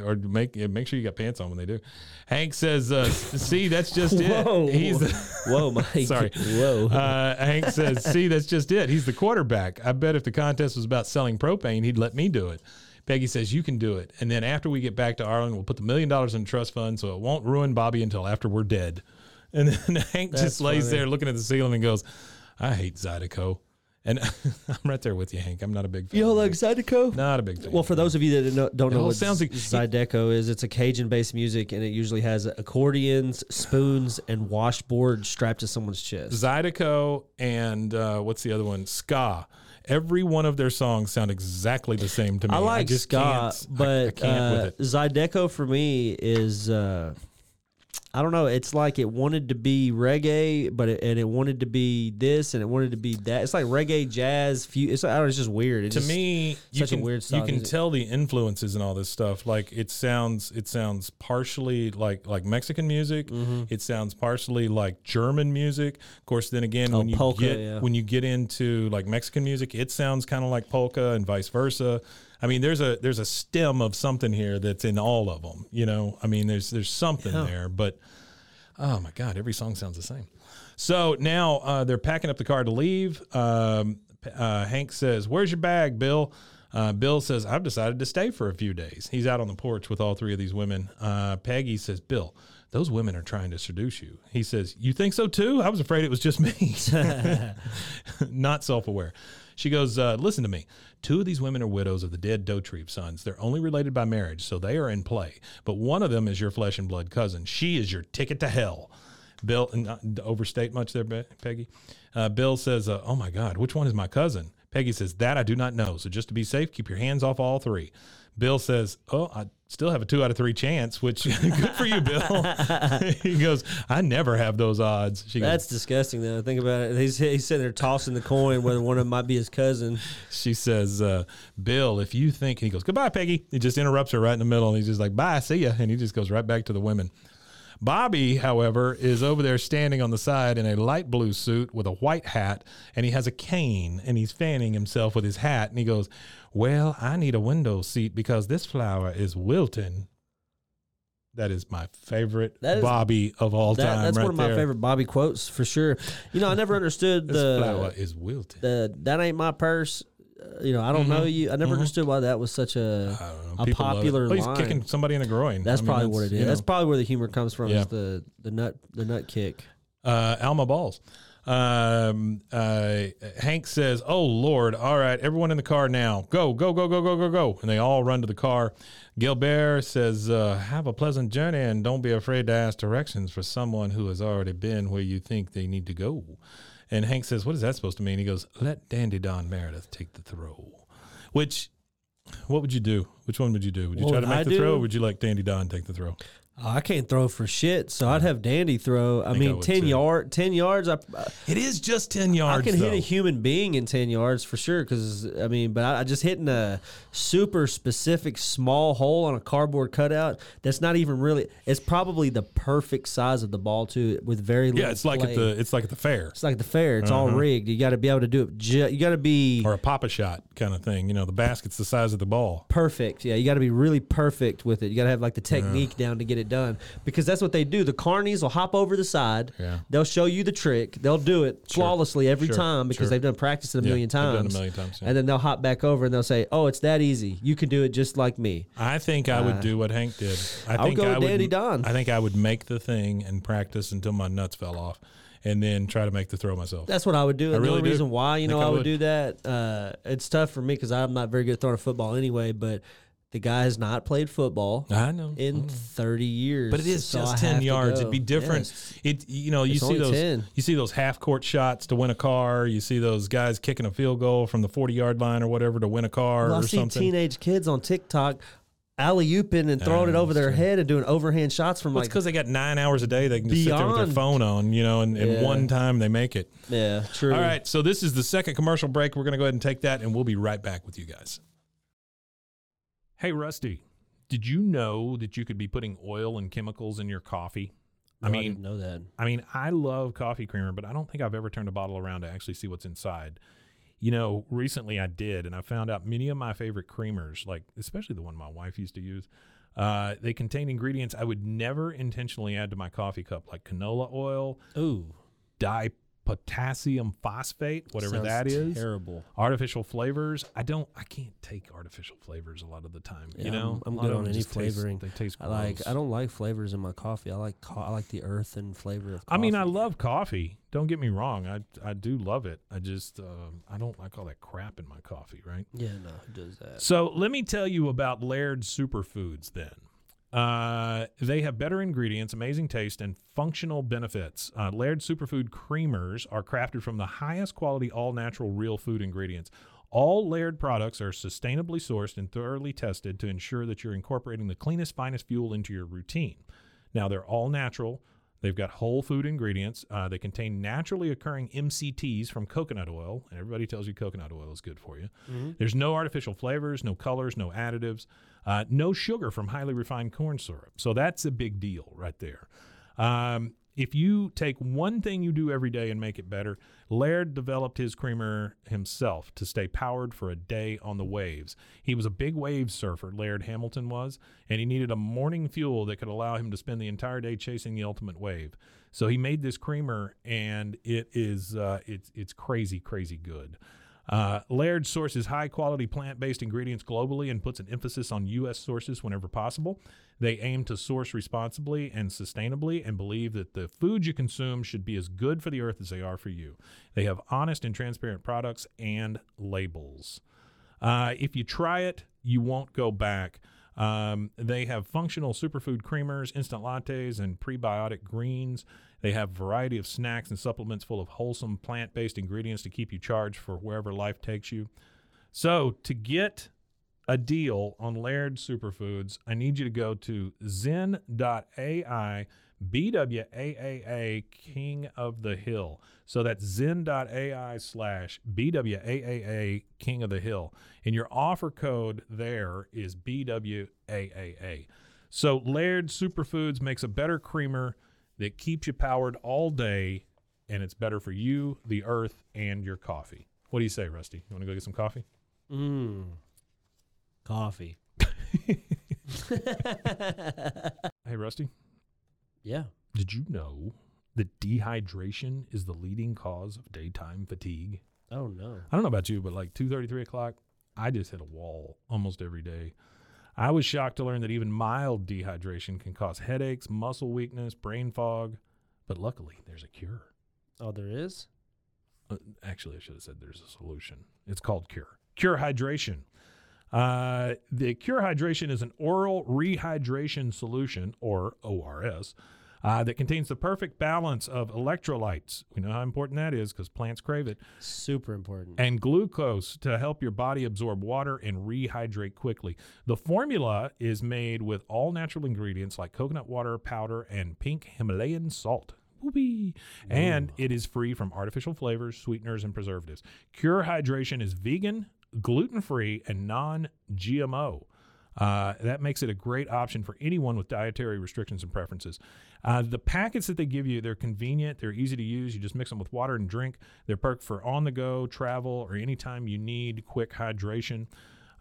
Or make sure you got pants on when they do. Hank says, see, that's just it. He's whoa, Mike. Sorry. Whoa. Hank says, see, that's just it. He's the quarterback. I bet if the contest was about selling propane, he'd let me do it. Peggy says, you can do it. And then after we get back to Ireland, we'll put the $1 million in a trust fund so it won't ruin Bobby until after we're dead. And then Hank just lays there looking at the ceiling and goes, I hate Zydeco. And I'm right there with you, Hank. I'm not a big fan. You don't like Zydeco? Not a big fan. Well, for those of you that don't know what Zydeco is, it's a Cajun-based music, and it usually has accordions, spoons, and washboard strapped to someone's chest. Zydeco and what's the other one? Ska. Every one of their songs sound exactly the same to me. I like I can't with it. Zydeco for me is... I don't know. It's like it wanted to be reggae, but it wanted to be this and it wanted to be that. It's like reggae, jazz, it's just weird. To me, you can tell the influences in all this stuff. Like it sounds partially like Mexican music. Mm-hmm. It sounds partially like German music. Of course, then again, when you get into like Mexican music, it sounds kind of like polka and vice versa. I mean, there's a stem of something here that's in all of them, you know? I mean, there's something there, but oh my God, every song sounds the same. So now they're packing up the car to leave. Hank says, where's your bag, Bill? Bill says, I've decided to stay for a few days. He's out on the porch with all three of these women. Peggy says, Bill, those women are trying to seduce you. He says, you think so too? I was afraid it was just me. Not self-aware. She goes, listen to me. Two of these women are widows of the dead Dotrieve sons. They're only related by marriage, so they are in play. But one of them is your flesh and blood cousin. She is your ticket to hell. Bill, and not to overstate much there, Peggy. Bill says, oh, my God, which one is my cousin? Peggy says, that I do not know. So just to be safe, keep your hands off all three. Bill says, oh, I still have a 2 out of 3 chance, which good for you, Bill. He goes, I never have those odds. That's disgusting, though. Think about it. He's sitting there tossing the coin whether one of them might be his cousin. She says, Bill, if you think – he goes, goodbye, Peggy. He just interrupts her right in the middle, and he's just like, bye, see ya. And he just goes right back to the women. Bobby, however, is over there standing on the side in a light blue suit with a white hat, and he has a cane, and he's fanning himself with his hat, and he goes, well, I need a window seat because this flower is wilting. That is my favorite Bobby of all time. That's one of my favorite Bobby quotes for sure. You know, I never understood the flower is wilted. That ain't my purse. You know, I don't know you. I never understood why that was such a popular line. He's kicking somebody in the groin. That's probably what it is. That's probably where the humor comes from. Yeah. Is the nut kick. Alma balls. Hank says, oh Lord, all right, everyone in the car now. Go. And they all run to the car. Gilbert says, have a pleasant journey and don't be afraid to ask directions for someone who has already been where you think they need to go. And Hank says, what is that supposed to mean? He goes, let Dandy Don Meredith take the throw. What would you do? Which one would you do? Would you try to make the throw, or would you like Dandy Don take the throw? I can't throw for shit, so I'd have Dandy throw. I mean, 10 yards. It is just 10 yards, I can hit a human being in 10 yards for sure, because, I mean, but I just hitting a super specific small hole on a cardboard cutout that's not even really – it's probably the perfect size of the ball, too, with very little play. It's like at the fair. It's like the fair. It's all rigged. You got to be able to do it. You got to be – or a pop-a shot kind of thing. You know, the basket's the size of the ball. Perfect. Yeah, you got to be really perfect with it. You got to have, like, the technique down to get it done, because that's what they do. The carnies will hop over the side. Yeah. They'll show you the trick. They'll do it flawlessly every time, because they've done practice it a million times. And then they'll hop back over and they'll say, oh, it's that easy. You can do it just like me. I think I would do what Hank did. I would go with Dandy Don. I think I would make the thing and practice until my nuts fell off, and then try to make the throw myself. That's what I would do. And the only reason why, I would do that, it's tough for me because I'm not very good at throwing a football anyway, but the guy has not played football in 30 years. But it is just 10 yards. It'd be different. Yeah, you see those half-court shots to win a car. You see those guys kicking a field goal from the 40-yard line or whatever to win a car or something. I see teenage kids on TikTok alley-ooping and throwing it over their head and doing overhand shots from it's because they got 9 hours a day they can just sit there with their phone on, and one time they make it. Yeah, true. All right, so this is the second commercial break. We're going to go ahead and take that, and we'll be right back with you guys. Hey, Rusty, did you know that you could be putting oil and chemicals in your coffee? I didn't know that. I mean, I love coffee creamer, but I don't think I've ever turned a bottle around to actually see what's inside. You know, recently I did, and I found out many of my favorite creamers, like especially the one my wife used to use, they contained ingredients I would never intentionally add to my coffee cup, like canola oil, potassium phosphate, whatever that is. Terrible. Artificial flavors. I can't take artificial flavors a lot of the time. Yeah, I'm good on any flavoring. They taste gross. I don't like flavors in my coffee. I like the earth and flavor of coffee. I mean, I love coffee. Don't get me wrong. I do love it. I just I don't like all that crap in my coffee, right? Yeah, no, who does that? So let me tell you about Laird Superfoods then. They have better ingredients, amazing taste, and functional benefits. Laird Superfood Creamers are crafted from the highest quality, all-natural, real food ingredients. All Laird products are sustainably sourced and thoroughly tested to ensure that you're incorporating the cleanest, finest fuel into your routine. Now, they're all-natural. They've got whole food ingredients. They contain naturally occurring MCTs from coconut oil, and everybody tells you coconut oil is good for you. Mm-hmm. There's no artificial flavors, no colors, no additives. No sugar from highly refined corn syrup. So that's a big deal right there. If you take one thing you do every day and make it better, Laird developed his creamer himself to stay powered for a day on the waves. He was a big wave surfer, Laird Hamilton was, and he needed a morning fuel that could allow him to spend the entire day chasing the ultimate wave. So he made this creamer, and it is it's crazy, crazy good. Laird sources high-quality plant-based ingredients globally and puts an emphasis on U.S. sources whenever possible. They aim to source responsibly and sustainably and believe that the foods you consume should be as good for the earth as they are for you. They have honest and transparent products and labels. If you try it, you won't go back. They have functional superfood creamers, instant lattes, and prebiotic greens. They have a variety of snacks and supplements full of wholesome plant-based ingredients to keep you charged for wherever life takes you. So to get a deal on Laird Superfoods, I need you to go to zen.ai, BWAAA, King of the Hill. So that's zen.ai/BWAAA, King of the Hill. And your offer code there is BWAAA. So Laird Superfoods makes a better creamer that keeps you powered all day, and it's better for you, the earth, and your coffee. What do you say, Rusty? You want to go get some coffee? Coffee. Hey, Rusty. Yeah. Did you know that dehydration is the leading cause of daytime fatigue? Oh, no. I don't know about you, but like 2:30, 3 o'clock, I just hit a wall almost every day. I was shocked to learn that even mild dehydration can cause headaches, muscle weakness, brain fog. But luckily, there's a cure. Oh, there is? Actually, I should have said there's a solution. It's called Cure. Cure Hydration. The Cure Hydration is an oral rehydration solution, or ORS, that contains the perfect balance of electrolytes. We know how important that is because plants crave it. Super important. And glucose to help your body absorb water and rehydrate quickly. The formula is made with all natural ingredients like coconut water, powder, and pink Himalayan salt. And it is free from artificial flavors, sweeteners, and preservatives. Cure Hydration is vegan, gluten-free, and non-GMO. That makes it a great option for anyone with dietary restrictions and preferences. The packets that they give you, they're convenient, they're easy to use. You just mix them with water and drink. They're perfect for on-the-go, travel, or anytime you need quick hydration.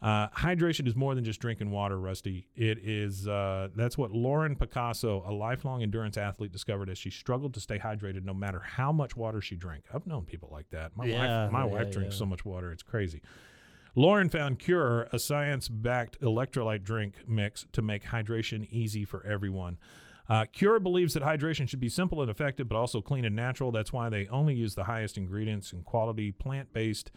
Hydration is more than just drinking water, Rusty. It is, that's what Lauren Picasso, a lifelong endurance athlete, discovered as she struggled to stay hydrated no matter how much water she drank. I've known people like that. My wife drinks so much water, it's crazy. Lauren found Cure, a science-backed electrolyte drink mix to make hydration easy for everyone. Cure believes that hydration should be simple and effective, but also clean and natural. That's why they only use the highest ingredients and quality plant-based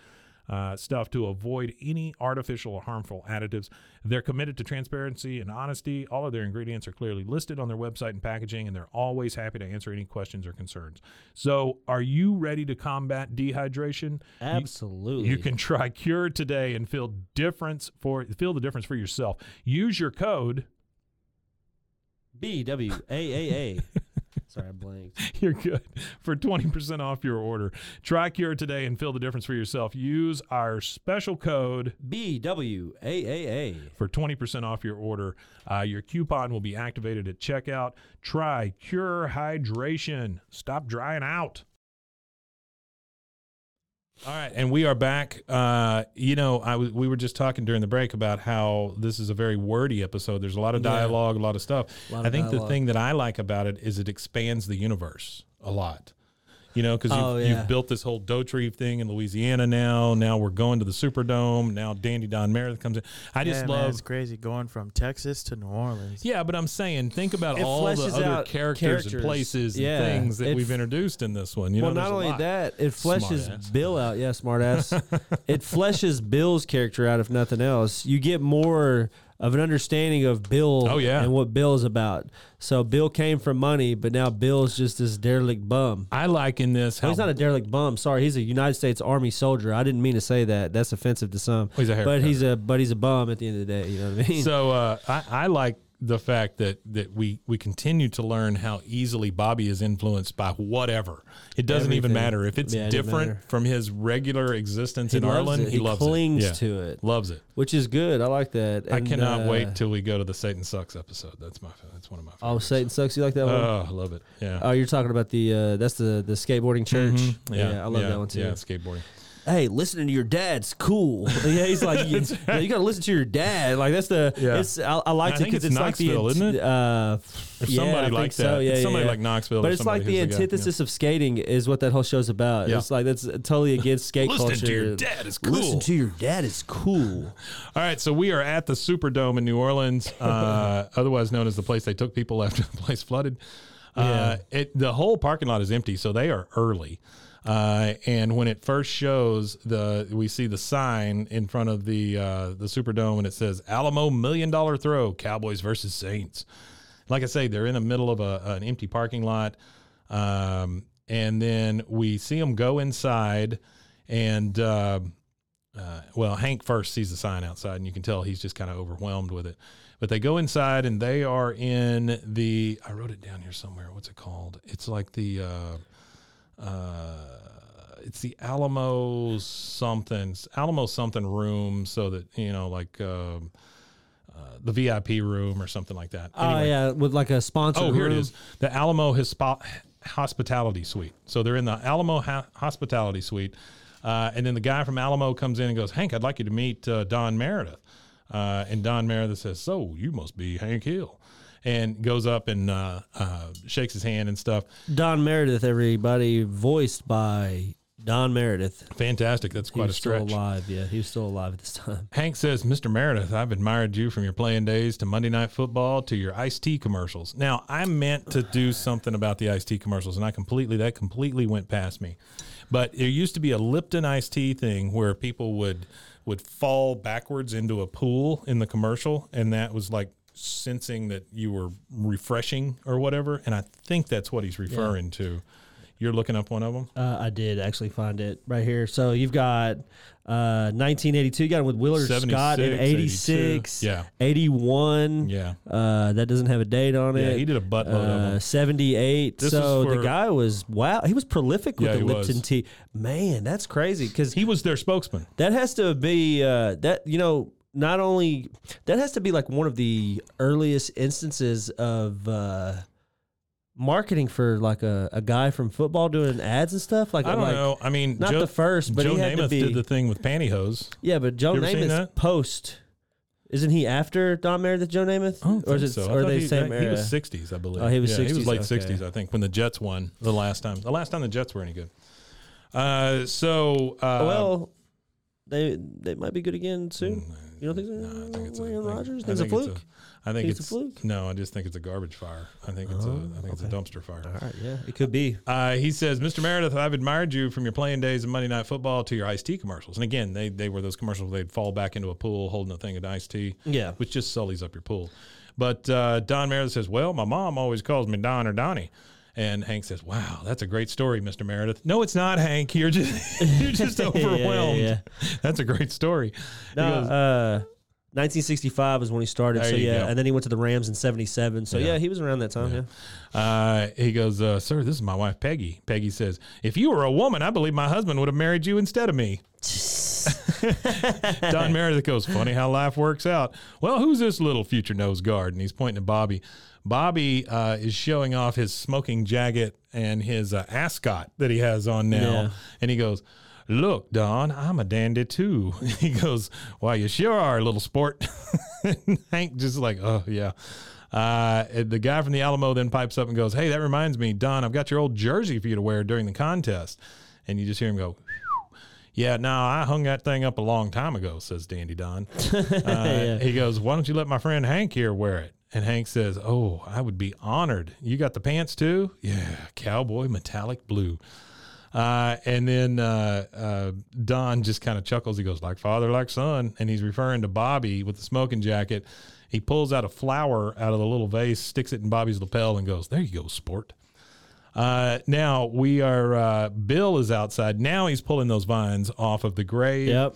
stuff to avoid any artificial or harmful additives. They're committed to transparency and honesty. All of their ingredients are clearly listed on their website and packaging, and they're always happy to answer any questions or concerns. So are you ready to combat dehydration? Absolutely. You can try Cure today and feel the difference for yourself. Use your code BWAAA. Sorry, I blanked. You're good. For 20% off your order. Try Cure today and feel the difference for yourself. Use our special code BWAAA for 20% off your order. Your coupon will be activated at checkout. Try Cure Hydration. Stop drying out. All right, and we are back. We were just talking during the break about how this is a very wordy episode. There's a lot of dialogue, a lot of stuff. The thing that I like about it is it expands the universe a lot. You know, because you've built this whole Dotreve thing in Louisiana now. Now we're going to the Superdome. Now Dandy Don Meredith comes in. It's crazy going from Texas to New Orleans. Yeah, but I'm saying, think about all the other characters and places and things that we've introduced in this one. Not only that, it fleshes Bill out. Yeah, smart ass. It fleshes Bill's character out, if nothing else. You get more of an understanding of Bill and what Bill's about. So Bill came from money, but now Bill's just this derelict bum. I like in this. He's not a derelict bum. Sorry, he's a United States Army soldier. I didn't mean to say that. That's offensive to some. He's a haircut. But he's a bum at the end of the day. You know what I mean? So I like the fact that we continue to learn how easily Bobby is influenced by whatever. It doesn't even matter if it's different from his regular existence in Ireland. He loves it. He clings to it. Loves it, which is good. I like that. And I cannot wait till we go to the Satan Sucks episode. That's one of my favorites. Oh, Satan Sucks. You like that one? Oh, I love it. Yeah. Oh, you're talking about the skateboarding church. Mm-hmm. Yeah, I love that one too. Yeah, skateboarding. Hey, listening to your dad's cool. Yeah, he's like, you got to listen to your dad. Like that's the. Yeah. I like it because it's like the. Isn't it? Like Knoxville, but it's like the antithesis of skating is what that whole show's about. Yeah. It's like that's totally against skate culture. Listen to your dad is cool. All right, so we are at the Superdome in New Orleans, otherwise known as the place they took people after the place flooded. The whole parking lot is empty, so they are early. And when it first shows, we see the sign in front of the Superdome, and it says Alamo $1 million throw, Cowboys versus Saints. Like I say, they're in the middle of an empty parking lot, and then we see them go inside, and Hank first sees the sign outside, and you can tell he's just kind of overwhelmed with it. But they go inside, and they are in the. I wrote it down here somewhere. What's it called? It's like the. It's the Alamo something room, so that the VIP room or something like that. Oh, anyway. Yeah, with like a sponsor room. Oh, here it is. The Alamo Hospitality Suite. So they're in the Alamo Hospitality Suite. And then the guy from Alamo comes in and goes, Hank, I'd like you to meet Don Meredith. And Don Meredith says, so you must be Hank Hill. And goes up and shakes his hand and stuff. Don Meredith, everybody, voiced by Don Meredith. Fantastic. That's quite a stretch. He was still alive, yeah. He was still alive at this time. Hank says, Mr. Meredith, I've admired you from your playing days to Monday Night Football to your iced tea commercials. Now, I meant to do something about the iced tea commercials, and that completely went past me. But there used to be a Lipton iced tea thing where people would fall backwards into a pool in the commercial, and that was like sensing that you were refreshing or whatever, and I think that's what he's referring to. You're looking up one of them? I did actually find it right here. So you've got 1982. You got it with Willard Scott in 86. 82. Yeah. 81. Yeah. That doesn't have a date on it. Yeah, he did a buttload of them. 78. The guy was, wow, he was prolific with the Lipton tea. Man, that's crazy. Because he was their spokesman. That has to be, not only, that has to be like one of the earliest instances of, marketing for like a guy from football doing ads and stuff. Like, I don't know. I mean, not the first, but Joe Namath did the thing with pantyhose. Yeah, but Joe Namath post, isn't he after Don Meredith? Joe Namath, or is it? Or are they same era? He was 60s, I believe. Oh, he was 60s. He was late 60s, I think, when the Jets won the last time. The last time the Jets were any good. Well, they might be good again soon. You don't think so? No, I think it's Aaron Rodgers. It's a fluke. I think it's a fluke. No, I just think it's a garbage fire. I think it's a dumpster fire. All right, yeah, it could be. He says, Mr. Meredith, I've admired you from your playing days of Monday Night Football to your iced tea commercials. And again, they were those commercials where they'd fall back into a pool holding a thing of iced tea, which just sullies up your pool. But Don Meredith says, well, my mom always calls me Don or Donnie. And Hank says, wow, that's a great story, Mr. Meredith. No, it's not, Hank. You're just overwhelmed. Yeah. That's a great story. No, 1965 is when he started. There you go. And then he went to the Rams in 77. So, he was around that time. Yeah. He goes, sir, this is my wife, Peggy. Peggy says, if you were a woman, I believe my husband would have married you instead of me. Don Meredith goes, funny how life works out. Well, who's this little future nose guard? And he's pointing to Bobby. Bobby is showing off his smoking jacket and his ascot that he has on now. Yeah. And he goes, look, Don, I'm a dandy too. He goes, well, you sure are, little sport. Hank just like, oh, yeah. The guy from the Alamo then pipes up and goes, hey, that reminds me, Don, I've got your old jersey for you to wear during the contest. And you just hear him go, yeah, no, I hung that thing up a long time ago, says Dandy Don. He goes, why don't you let my friend Hank here wear it? And Hank says, oh, I would be honored. You got the pants too? Yeah, cowboy metallic blue. And then Don just kind of chuckles. He goes, like father, like son. And he's referring to Bobby with the smoking jacket. He pulls out a flower out of the little vase, sticks it in Bobby's lapel, and goes, there you go, sport. Now we are Bill is outside. Now he's pulling those vines off of the grave. Yep.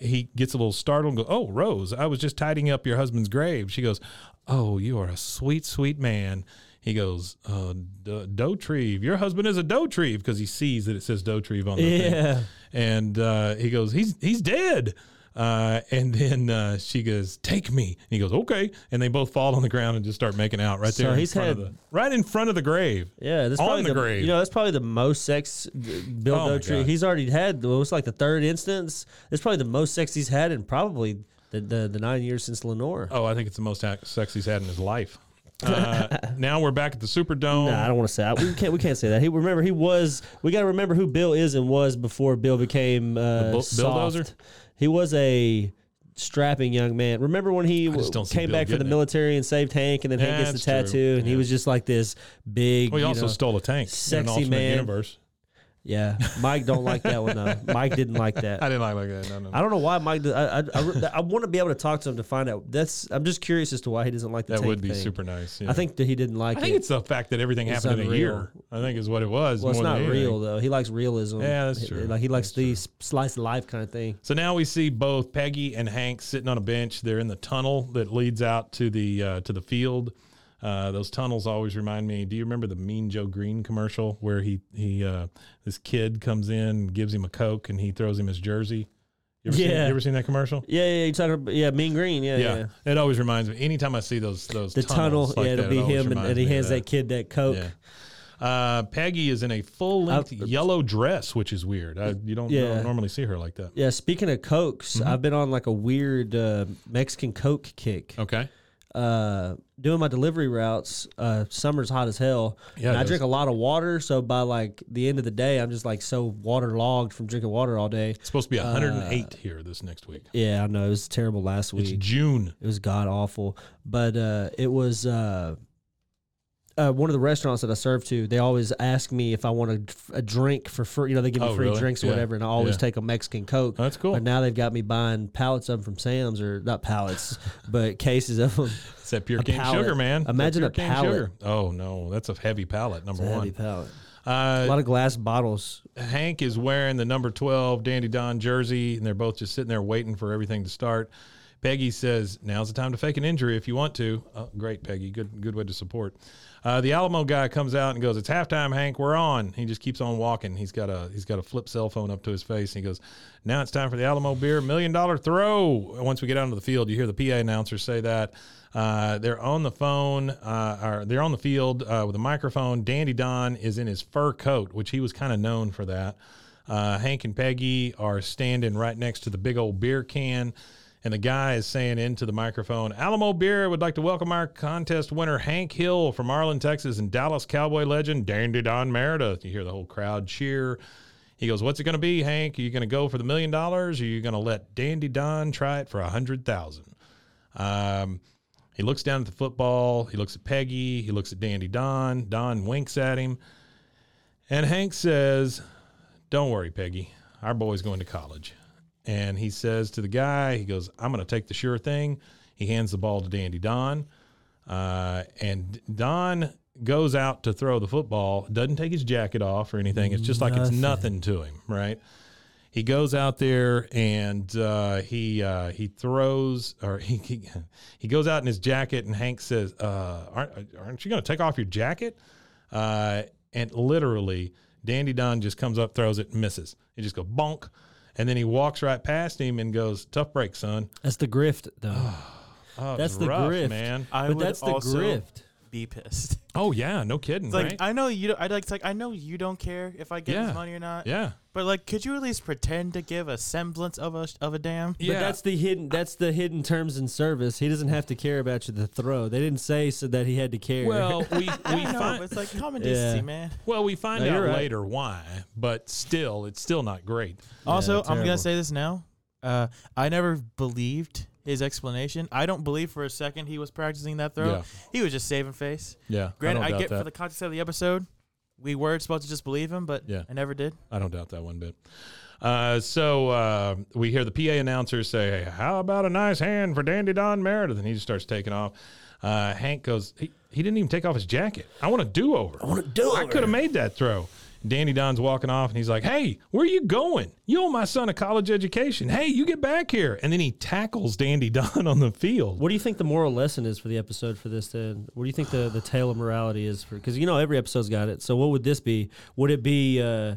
He gets a little startled and goes, oh, Rose, I was just tidying up your husband's grave. She goes, oh, you are a sweet, sweet man. He goes, Dotreve. Your husband is a Dotreve, because he sees that it says Dotreve on the thing. And he goes, he's dead. And then she goes, take me. And he goes, okay. And they both fall on the ground and just start making out right there. So right in front of the grave. Yeah. That's on the grave. You know, that's probably the most sex Bill Dotreve. He's already had, well, it's like the third instance. It's probably the most sex he's had in probably the 9 years since Lenore. Oh, I think it's the most sex he's had in his life. Now we're back at the Superdome. No, I don't want to say that. We can't say that. We got to remember who Bill is and was before Bill became bulldozer. He was a strapping young man. Remember when he came back from the military and saved Hank, and then Hank gets the tattoo, and he was just like this big. Well, he also stole a tank. Sexy man. Universe. Yeah, Mike don't like that one though. Mike didn't like that. I didn't like that. No. I don't know why Mike. I want to be able to talk to him to find out. I'm just curious as to why he doesn't like that. That would be thing. Super nice. Yeah. I think that he didn't like it. I think it's the fact that everything happened in a year. I think is what it was. Well, it's not real though. He likes realism. Yeah, that's true. Like he likes the slice of life kind of thing. So now we see both Peggy and Hank sitting on a bench. They're in the tunnel that leads out to the field. Those tunnels always remind me. Do you remember the Mean Joe Green commercial where this kid comes in, and gives him a Coke, and he throws him his jersey? You ever seen that commercial? Yeah. You talking about, Mean Green. Yeah. It always reminds me. Anytime I see those tunnels, like it'll be him, and he hands that kid that Coke. Yeah. Peggy is in a full-length yellow dress, which is weird. You don't normally see her like that. Yeah, speaking of Cokes, I've been on like a weird Mexican Coke kick. Okay. Doing my delivery routes, summer's hot as hell. Yeah, and I drink a lot of water, so by like the end of the day, I'm just like so waterlogged from drinking water all day. It's supposed to be 108 here this next week. Yeah, I know. It was terrible last week. It's June. It was god-awful. But it was... one of the restaurants that I serve to, they always ask me if I want a drink for free. You know, they give me free drinks or whatever, and I always take a Mexican Coke. Oh, that's cool. But now they've got me buying pallets of them from Sam's, or not pallets, but cases of them. It's that pure cane sugar, man. Imagine a pallet. Oh, no. That's a heavy pallet, number one. Heavy pallet. A lot of glass bottles. Hank is wearing the number 12 Dandy Don jersey, and they're both just sitting there waiting for everything to start. Peggy says, now's the time to fake an injury if you want to. Oh, great, Peggy. Good way to support. The Alamo guy comes out and goes, it's halftime, Hank. We're on. He just keeps on walking. He's got a flip cell phone up to his face. And he goes, now it's time for the Alamo beer $1 million throw. Once we get out into the field, you hear the PA announcer say that. They're on the phone, or they're on the field with a microphone. Dandy Don is in his fur coat, which he was kind of known for that. Hank and Peggy are standing right next to the big old beer can. And the guy is saying into the microphone, Alamo Beer would like to welcome our contest winner, Hank Hill from Arlen, Texas, and Dallas Cowboy legend, Dandy Don Meredith. You hear the whole crowd cheer. He goes, what's it going to be, Hank? Are you going to go for the $1 million? Or are you going to let Dandy Don try it for $100,000? He looks down at the football. He looks at Peggy. He looks at Dandy Don. Don winks at him. And Hank says, don't worry, Peggy. Our boy's going to college. And he says to the guy, he goes, I'm going to take the sure thing. He hands the ball to Dandy Don. And Don goes out to throw the football, doesn't take his jacket off or anything. It's just like it's nothing to him, right? He goes out there and he goes out in his jacket, and Hank says, aren't you going to take off your jacket? And literally, Dandy Don just comes up, throws it, and misses. He just goes, bonk. And then he walks right past him and goes, tough break, son. That's the grift, though. That's the rough, grift, man. Be pissed. Oh yeah, no kidding. It's like, right? I know you don't care if I get his money or not. Yeah. But like, could you at least pretend to give a semblance of a damn? Yeah. But that's the hidden terms in service. He doesn't have to care about you to throw. They didn't say so that he had to care. Well, we find it's like common decency, man. Well, we find out later why, but still, it's still not great. Also, I'm gonna say this now. I never believed his explanation. I don't believe for a second he was practicing that throw. Yeah. He was just saving face. Yeah. Granted, I get that. For the context of the episode, we were supposed to just believe him, but I never did. I don't doubt that one bit. So we hear the PA announcer say, hey, how about a nice hand for Dandy Don Meredith? And he just starts taking off. Hank goes, he didn't even take off his jacket. I want a do-over. I could have made that throw. Dandy Don's walking off, and he's like, hey, where are you going? You owe my son a college education. Hey, you get back here. And then he tackles Dandy Don on the field. What do you think the moral lesson is for the episode for this, then? What do you think the tale of morality is? Because, you know, every episode's got it. So what would this be? Would it be don't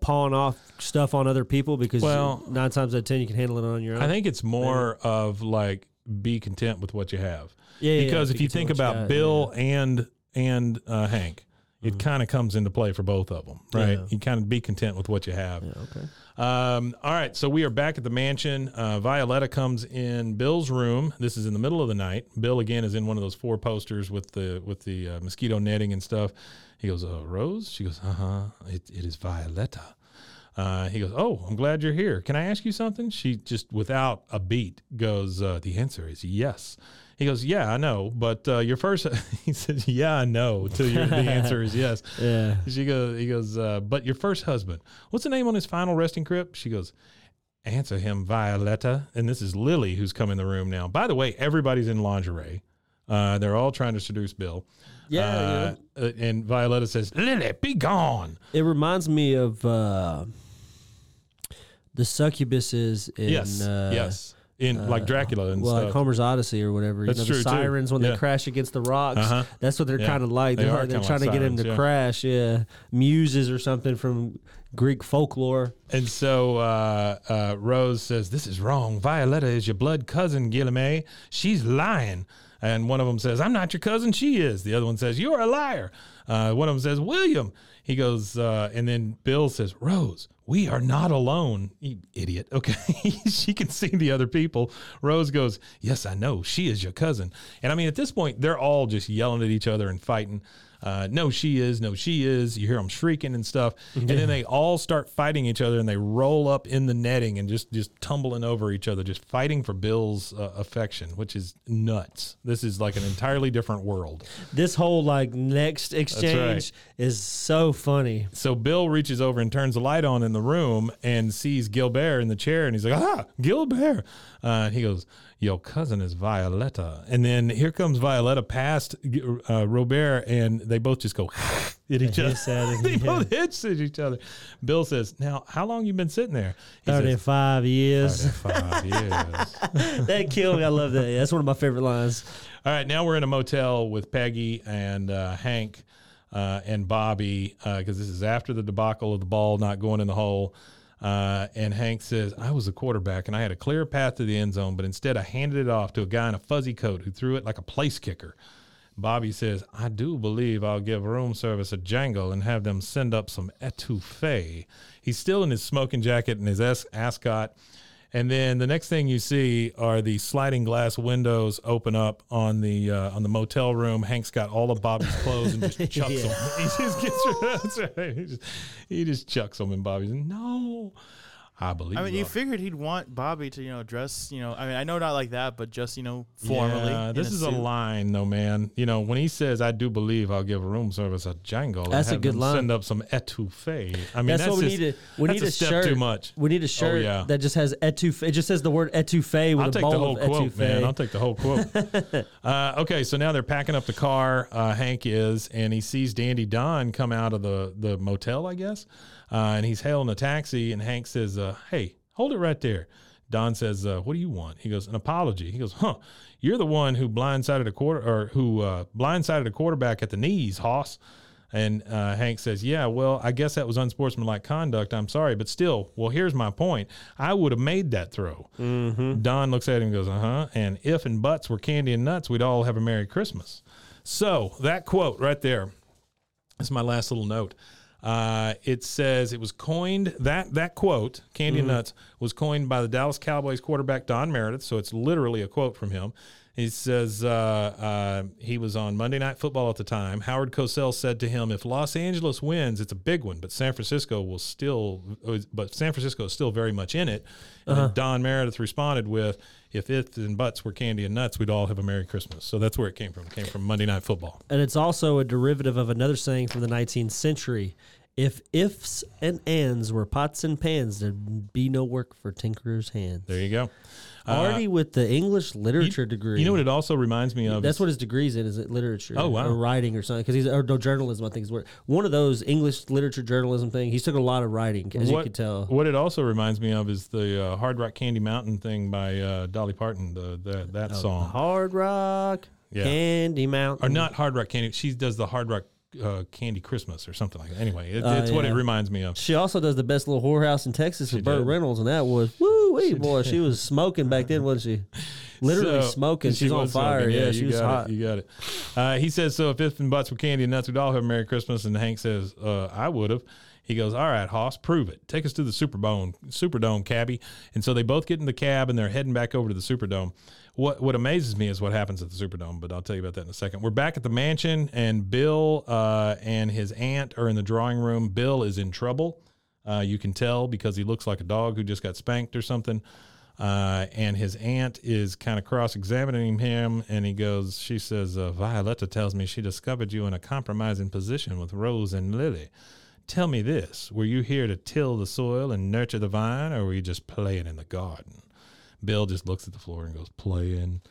pawn off stuff on other people? Because 9 times out of 10, you can handle it on your own. I think it's more of, like, be content with what you have. Yeah. Because if you think about Bill and Hank, it kind of comes into play for both of them, right? Yeah. You kind of be content with what you have. Yeah, okay. All right, so we are back at the mansion. Violetta comes in Bill's room. This is in the middle of the night. Bill, again, is in one of those 4 posters with the mosquito netting and stuff. He goes, Rose? She goes, uh-huh, it is Violetta. He goes, oh, I'm glad you're here. Can I ask you something? She just, without a beat, goes, the answer is yes. He goes, yeah, I know, but your first, he says, yeah, I know, till the answer is yes. Yeah. He goes, but your first husband, what's the name on his final resting crypt? She goes, answer him, Violetta. And this is Lily, who's come in the room now. By the way, everybody's in lingerie. They're all trying to seduce Bill. Yeah. And Violetta says, Lily, be gone. It reminds me of the succubuses in... Yes. in like Dracula and stuff. Like Homer's Odyssey or whatever. That's true, the sirens too. When they crash against the rocks, that's what they're kind of like. They're trying to get him to crash. Yeah, muses or something from Greek folklore. And so Rose says, "This is wrong. Violetta is your blood cousin, Guillemette. She's lying." And one of them says, "I'm not your cousin. She is." The other one says, "You're a liar." One of them says, "William." He goes, and then Bill says, "Rose, we are not alone." You idiot. Okay. She can see the other people. Rose goes, "Yes, I know. She is your cousin." And I mean, at this point, they're all just yelling at each other and fighting. No, she is. No, she is. You hear them shrieking and stuff. Yeah. And then they all start fighting each other, and they roll up in the netting and just tumbling over each other, just fighting for Bill's affection, which is nuts. This is like an entirely different world. This whole like next exchange is so funny. So Bill reaches over and turns the light on in the room and sees Gilbert in the chair, and he's like, "Ah, Gilbert." And he goes, "Your cousin is Violetta." And then here comes Violetta past Robert, and they both just go at each other. They both hiss at each other. Bill says, "Now, how long you been sitting there?" He 35 says, years. 35 years. That killed me. I love that. Yeah, that's one of my favorite lines. All right, now we're in a motel with Peggy and Hank and Bobby, because this is after the debacle of the ball not going in the hole. And Hank says, "I was a quarterback and I had a clear path to the end zone, but instead I handed it off to a guy in a fuzzy coat who threw it like a place kicker." Bobby says, "I do believe I'll give room service a jangle and have them send up some etouffee." He's still in his smoking jacket and his ascot. And then the next thing you see are the sliding glass windows open up on the motel room. Hank's got all of Bobby's clothes and just chucks them. He just gets rid of them. Right. He just chucks them, and Bobby's no. I believe. I mean, you figured he'd want Bobby to, dress, I mean, I know not like that, but just, formally. Yeah, this is a line, though, man. When he says, "I do believe I'll give room service a jangle," that's a good line. Send up some etouffee. I mean, that's what we need. We need a step too much. We need a shirt that just has etouffee. It just says the word etouffee with a bowl of etouffee. I'll take the whole quote, man. I'll take the whole quote. Okay, so now they're packing up the car. Hank is, and he sees Dandy Don come out of the motel, I guess. And he's hailing a taxi, and Hank says, "Hey, hold it right there." Don says, "What do you want?" He goes, "An apology." He goes, "Huh, you're the one who blindsided a quarterback at the knees, hoss." And Hank says, "Yeah, well, I guess that was unsportsmanlike conduct. I'm sorry, but still, well, here's my point. I would have made that throw." Mm-hmm. Don looks at him and goes, "Uh-huh, and if and buts were candy and nuts, we'd all have a Merry Christmas." So that quote right there is my last little note. It says it was coined, that quote, "Candy and Nuts," was coined by the Dallas Cowboys quarterback Don Meredith, so it's literally a quote from him. He says he was on Monday Night Football at the time. Howard Cosell said to him, "If Los Angeles wins, it's a big one, but San Francisco is still very much in it." And then Don Meredith responded with, "If and butts were candy and nuts, we'd all have a Merry Christmas." So that's where it came from. It came from Monday Night Football. And it's also a derivative of another saying from the 19th century. If ifs and ands were pots and pans, there'd be no work for tinkerer's hands. There you go. Already with the English literature degree. You know what it also reminds me of? That's what his degree's in, is it literature. Oh, wow. Or writing or something. Because journalism, I think, is one of those English literature journalism thing. He took a lot of writing, as you could tell. What it also reminds me of is the Hard Rock Candy Mountain thing by Dolly Parton, that song. Hard Rock Candy Mountain. Or not Hard Rock Candy. She does the Hard Rock Candy Christmas or something like that. Anyway, it's what it reminds me of. She also does The Best Little Whorehouse in Texas with Burt Reynolds, and that was woo-wee, boy. She was smoking back then, wasn't she? Literally smoking. She's on fire. Smoking. Yeah, she was hot. You got it. He says, "So if ifs and buts were candy and nuts, we'd all have a Merry Christmas." And Hank says, "I would have." He goes, "All right, hoss, prove it. Take us to the Superdome, cabbie." And so they both get in the cab, and they're heading back over to the Superdome. What amazes me is what happens at the Superdome, but I'll tell you about that in a second. We're back at the mansion, and Bill and his aunt are in the drawing room. Bill is in trouble. You can tell because he looks like a dog who just got spanked or something. And his aunt is kind of cross-examining him, and she says, "Violetta tells me she discovered you in a compromising position with Rose and Lily. Tell me this, were you here to till the soil and nurture the vine, or were you just playing in the garden?" Bill just looks at the floor and goes, "Playing."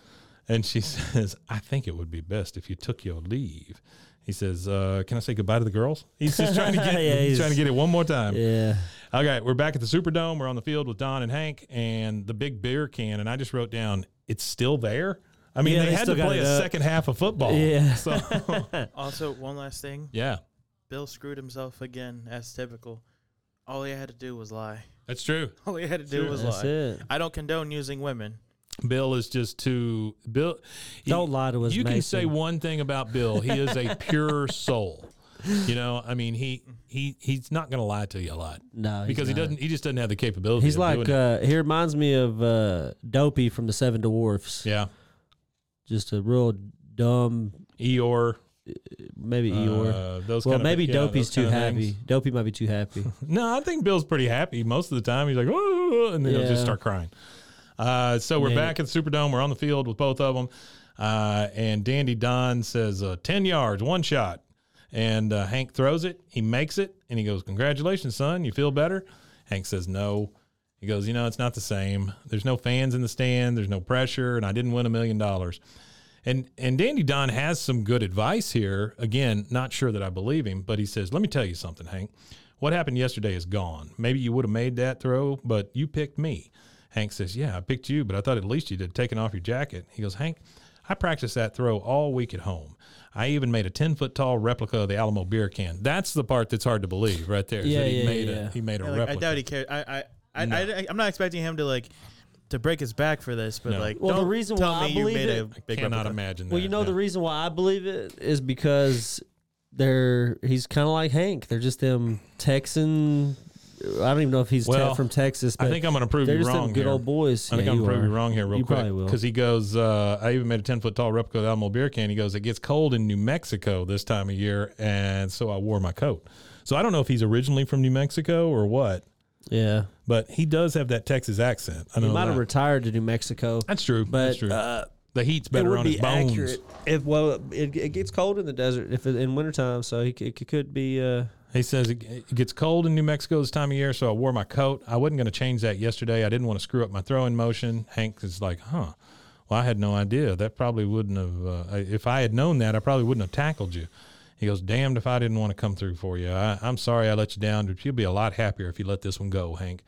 And she says, "I think it would be best if you took your leave." He says, can I say goodbye to the girls? He's just trying to get it one more time. Yeah. Okay, we're back at the Superdome. We're on the field with Don and Hank and the big beer can. And I just wrote down, it's still there? I mean, they had to play a second half of football. Yeah. So. Also, one last thing. Yeah. Bill screwed himself again, as typical. All he had to do was lie. That's true. All he had to do was lie. It. I don't condone using women. Bill is just too – Bill. Don't lie to us, Mason. You can say one thing about Bill. He is a pure soul. You know, I mean, he's not going to lie to you a lot. No, because he just doesn't have the capability. He's like he reminds me of Dopey from the Seven Dwarfs. Yeah, just a real dumb Eeyore. Maybe Eeyore. Dopey's too happy. Dopey might be too happy. No, I think Bill's pretty happy most of the time. He's like, whoa, and then he'll just start crying. So we're back at the Superdome. We're on the field with both of them. And Dandy Don says 10 yards, one shot. And Hank throws it. He makes it. And he goes, congratulations, son. You feel better? Hank says, no. He goes, it's not the same. There's no fans in the stand. There's no pressure. And I didn't win $1 million. And Dandy Don has some good advice here. Again, not sure that I believe him, but he says, let me tell you something, Hank. What happened yesterday is gone. Maybe you would have made that throw, but you picked me. Hank says, yeah, I picked you, but I thought at least you'd have taken off your jacket. He goes, Hank, I practiced that throw all week at home. I even made a 10-foot-tall replica of the Alamo beer can. That's the part that's hard to believe right there. He made a replica. I doubt he cared. I'm not expecting him to, to break his back for this, but, the reason why I believe it, I cannot imagine that. Well, the reason why I believe it is because he's kind of like Hank. They're just them Texan... I don't even know if he's from Texas. But I think I'm going to prove you wrong here. Good old boys. I think I'm going to prove you wrong here real quick. Because he goes, I even made a 10-foot-tall replica of the Alamo beer can. He goes, it gets cold in New Mexico this time of year, and so I wore my coat. So I don't know if he's originally from New Mexico or what. Yeah. But he does have that Texas accent. I know he might have retired to New Mexico. That's true. But, that's true. The heat's better on his bones. Accurate. It gets cold in the desert in wintertime, so it could be... He says it gets cold in New Mexico this time of year, so I wore my coat. I wasn't going to change that yesterday. I didn't want to screw up my throwing motion. Hank is like, huh. Well, I had no idea. That probably wouldn't have if I had known that, I probably wouldn't have tackled you. He goes, damned if I didn't want to come through for you. I'm sorry I let you down, but you'll be a lot happier if you let this one go, Hank.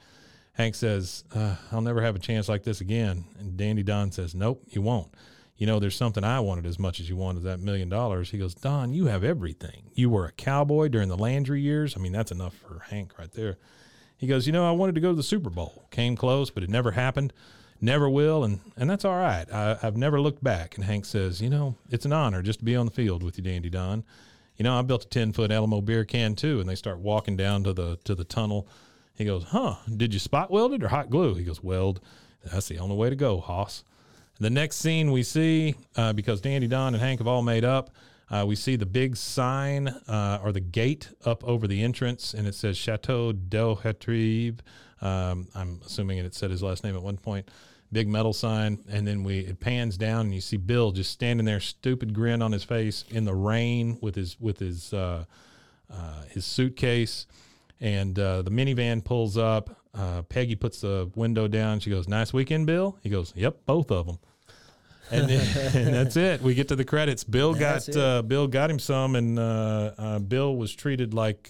Hank says, I'll never have a chance like this again. And Dandy Don says, nope, you won't. There's something I wanted as much as you wanted that $1 million. He goes, Don, you have everything. You were a cowboy during the Landry years. I mean, that's enough for Hank right there. He goes, I wanted to go to the Super Bowl. Came close, but it never happened. Never will, and that's all right. I've never looked back. And Hank says, it's an honor just to be on the field with you, Dandy Don. I built a 10-foot Alamo beer can too. And they start walking down to the tunnel. He goes, huh, did you spot weld it or hot glue? He goes, weld. That's the only way to go, Hoss. The next scene we see, because Dandy Don and Hank have all made up, we see the big sign or the gate up over the entrance, and it says Chateau d'Auretrive. I'm assuming it said his last name at one point. Big metal sign, and then it pans down, and you see Bill just standing there, stupid grin on his face, in the rain with his suitcase, and the minivan pulls up. Peggy puts the window down. She goes, nice weekend, Bill? He goes, yep, both of them. And, and that's it. We get to the credits. Bill got him some, and Bill was treated like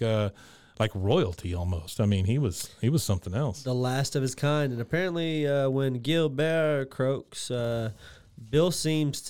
royalty almost. I mean, he was something else. The last of his kind. And apparently when Gilbert croaks, Bill seems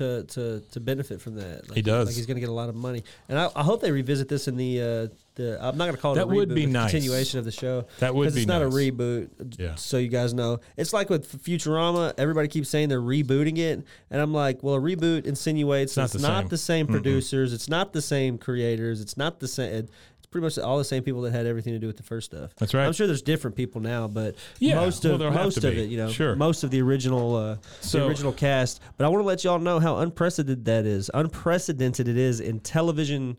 to benefit from that. Like, he does. Like he's going to get a lot of money. And I hope they revisit this in the I'm not going to call it that a reboot. That would be nice. Continuation of the show. That would be nice. Because it's not a reboot, so you guys know. It's like with Futurama, everybody keeps saying they're rebooting it. And I'm like, well, a reboot insinuates it's not the same producers. Mm-mm. It's not the same creators. It's not the same... Pretty much all the same people that had everything to do with the first stuff. That's right. I'm sure there's different people now, but most of the original original cast. But I want to let y'all know how unprecedented it is in television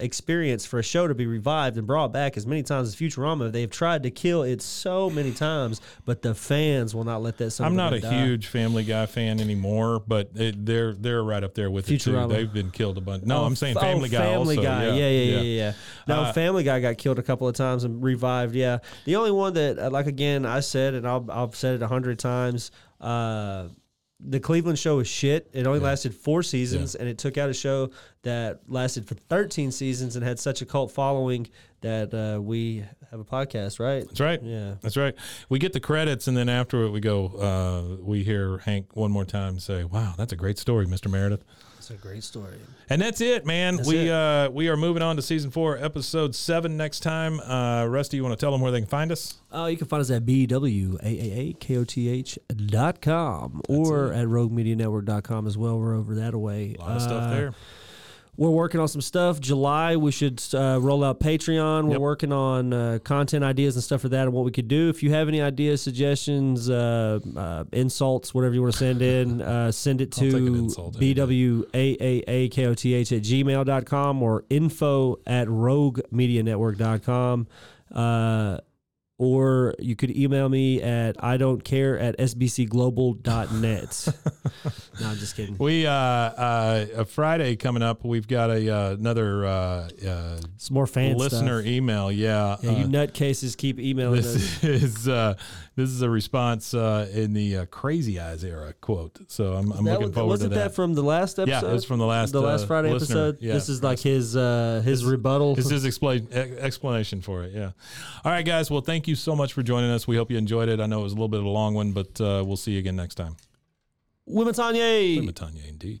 experience for a show to be revived and brought back as many times as Futurama. They've tried to kill it so many times, but the fans will not let that. I'm not a huge Family Guy fan anymore, but they're right up there with Futurama. It too. They've been killed a bunch. No, I'm saying Family Guy. Yeah. No, Family Guy got killed a couple of times and revived. Yeah, the only one that, like again, I said, and I've said it 100 times. the Cleveland show was shit. It only lasted 4 seasons, and it took out a show that lasted for 13 seasons and had such a cult following that we have a podcast, right? That's right. Yeah. That's right. We get the credits, and then after it, we go, we hear Hank one more time say, wow, that's a great story, Mr. Meredith. That's a great story. And that's it, man. That's it. We are moving on to season 4, episode 7 next time. Rusty, you want to tell them where they can find us? You can find us at bwaaakoth.com or at roguemedianetwork.com as well. We're over that away. A lot of stuff there. We're working on some stuff. July, we should roll out Patreon. We're working on content ideas and stuff for that and what we could do. If you have any ideas, suggestions, insults, whatever you want to send in, send it to bwaaakoth@gmail.com or info@roguemedianetwork.com. Or you could email me at idontcare@sbcglobal.net. No, I'm just kidding. We a Friday coming up. We've got another some more fan listener stuff. Email. Yeah, you nutcases keep emailing us. This is a response in the Crazy Eyes era quote. So I'm looking forward to that. Wasn't that from the last episode? Yeah, it was from the last Friday listener episode. Yeah, this is like his rebuttal. It's his explanation for it. Yeah. All right, guys. Well, thank you so much for joining us. We hope you enjoyed it. I know it was a little bit of a long one, but we'll see you again next time. Women Tanya! Women Tanya, indeed.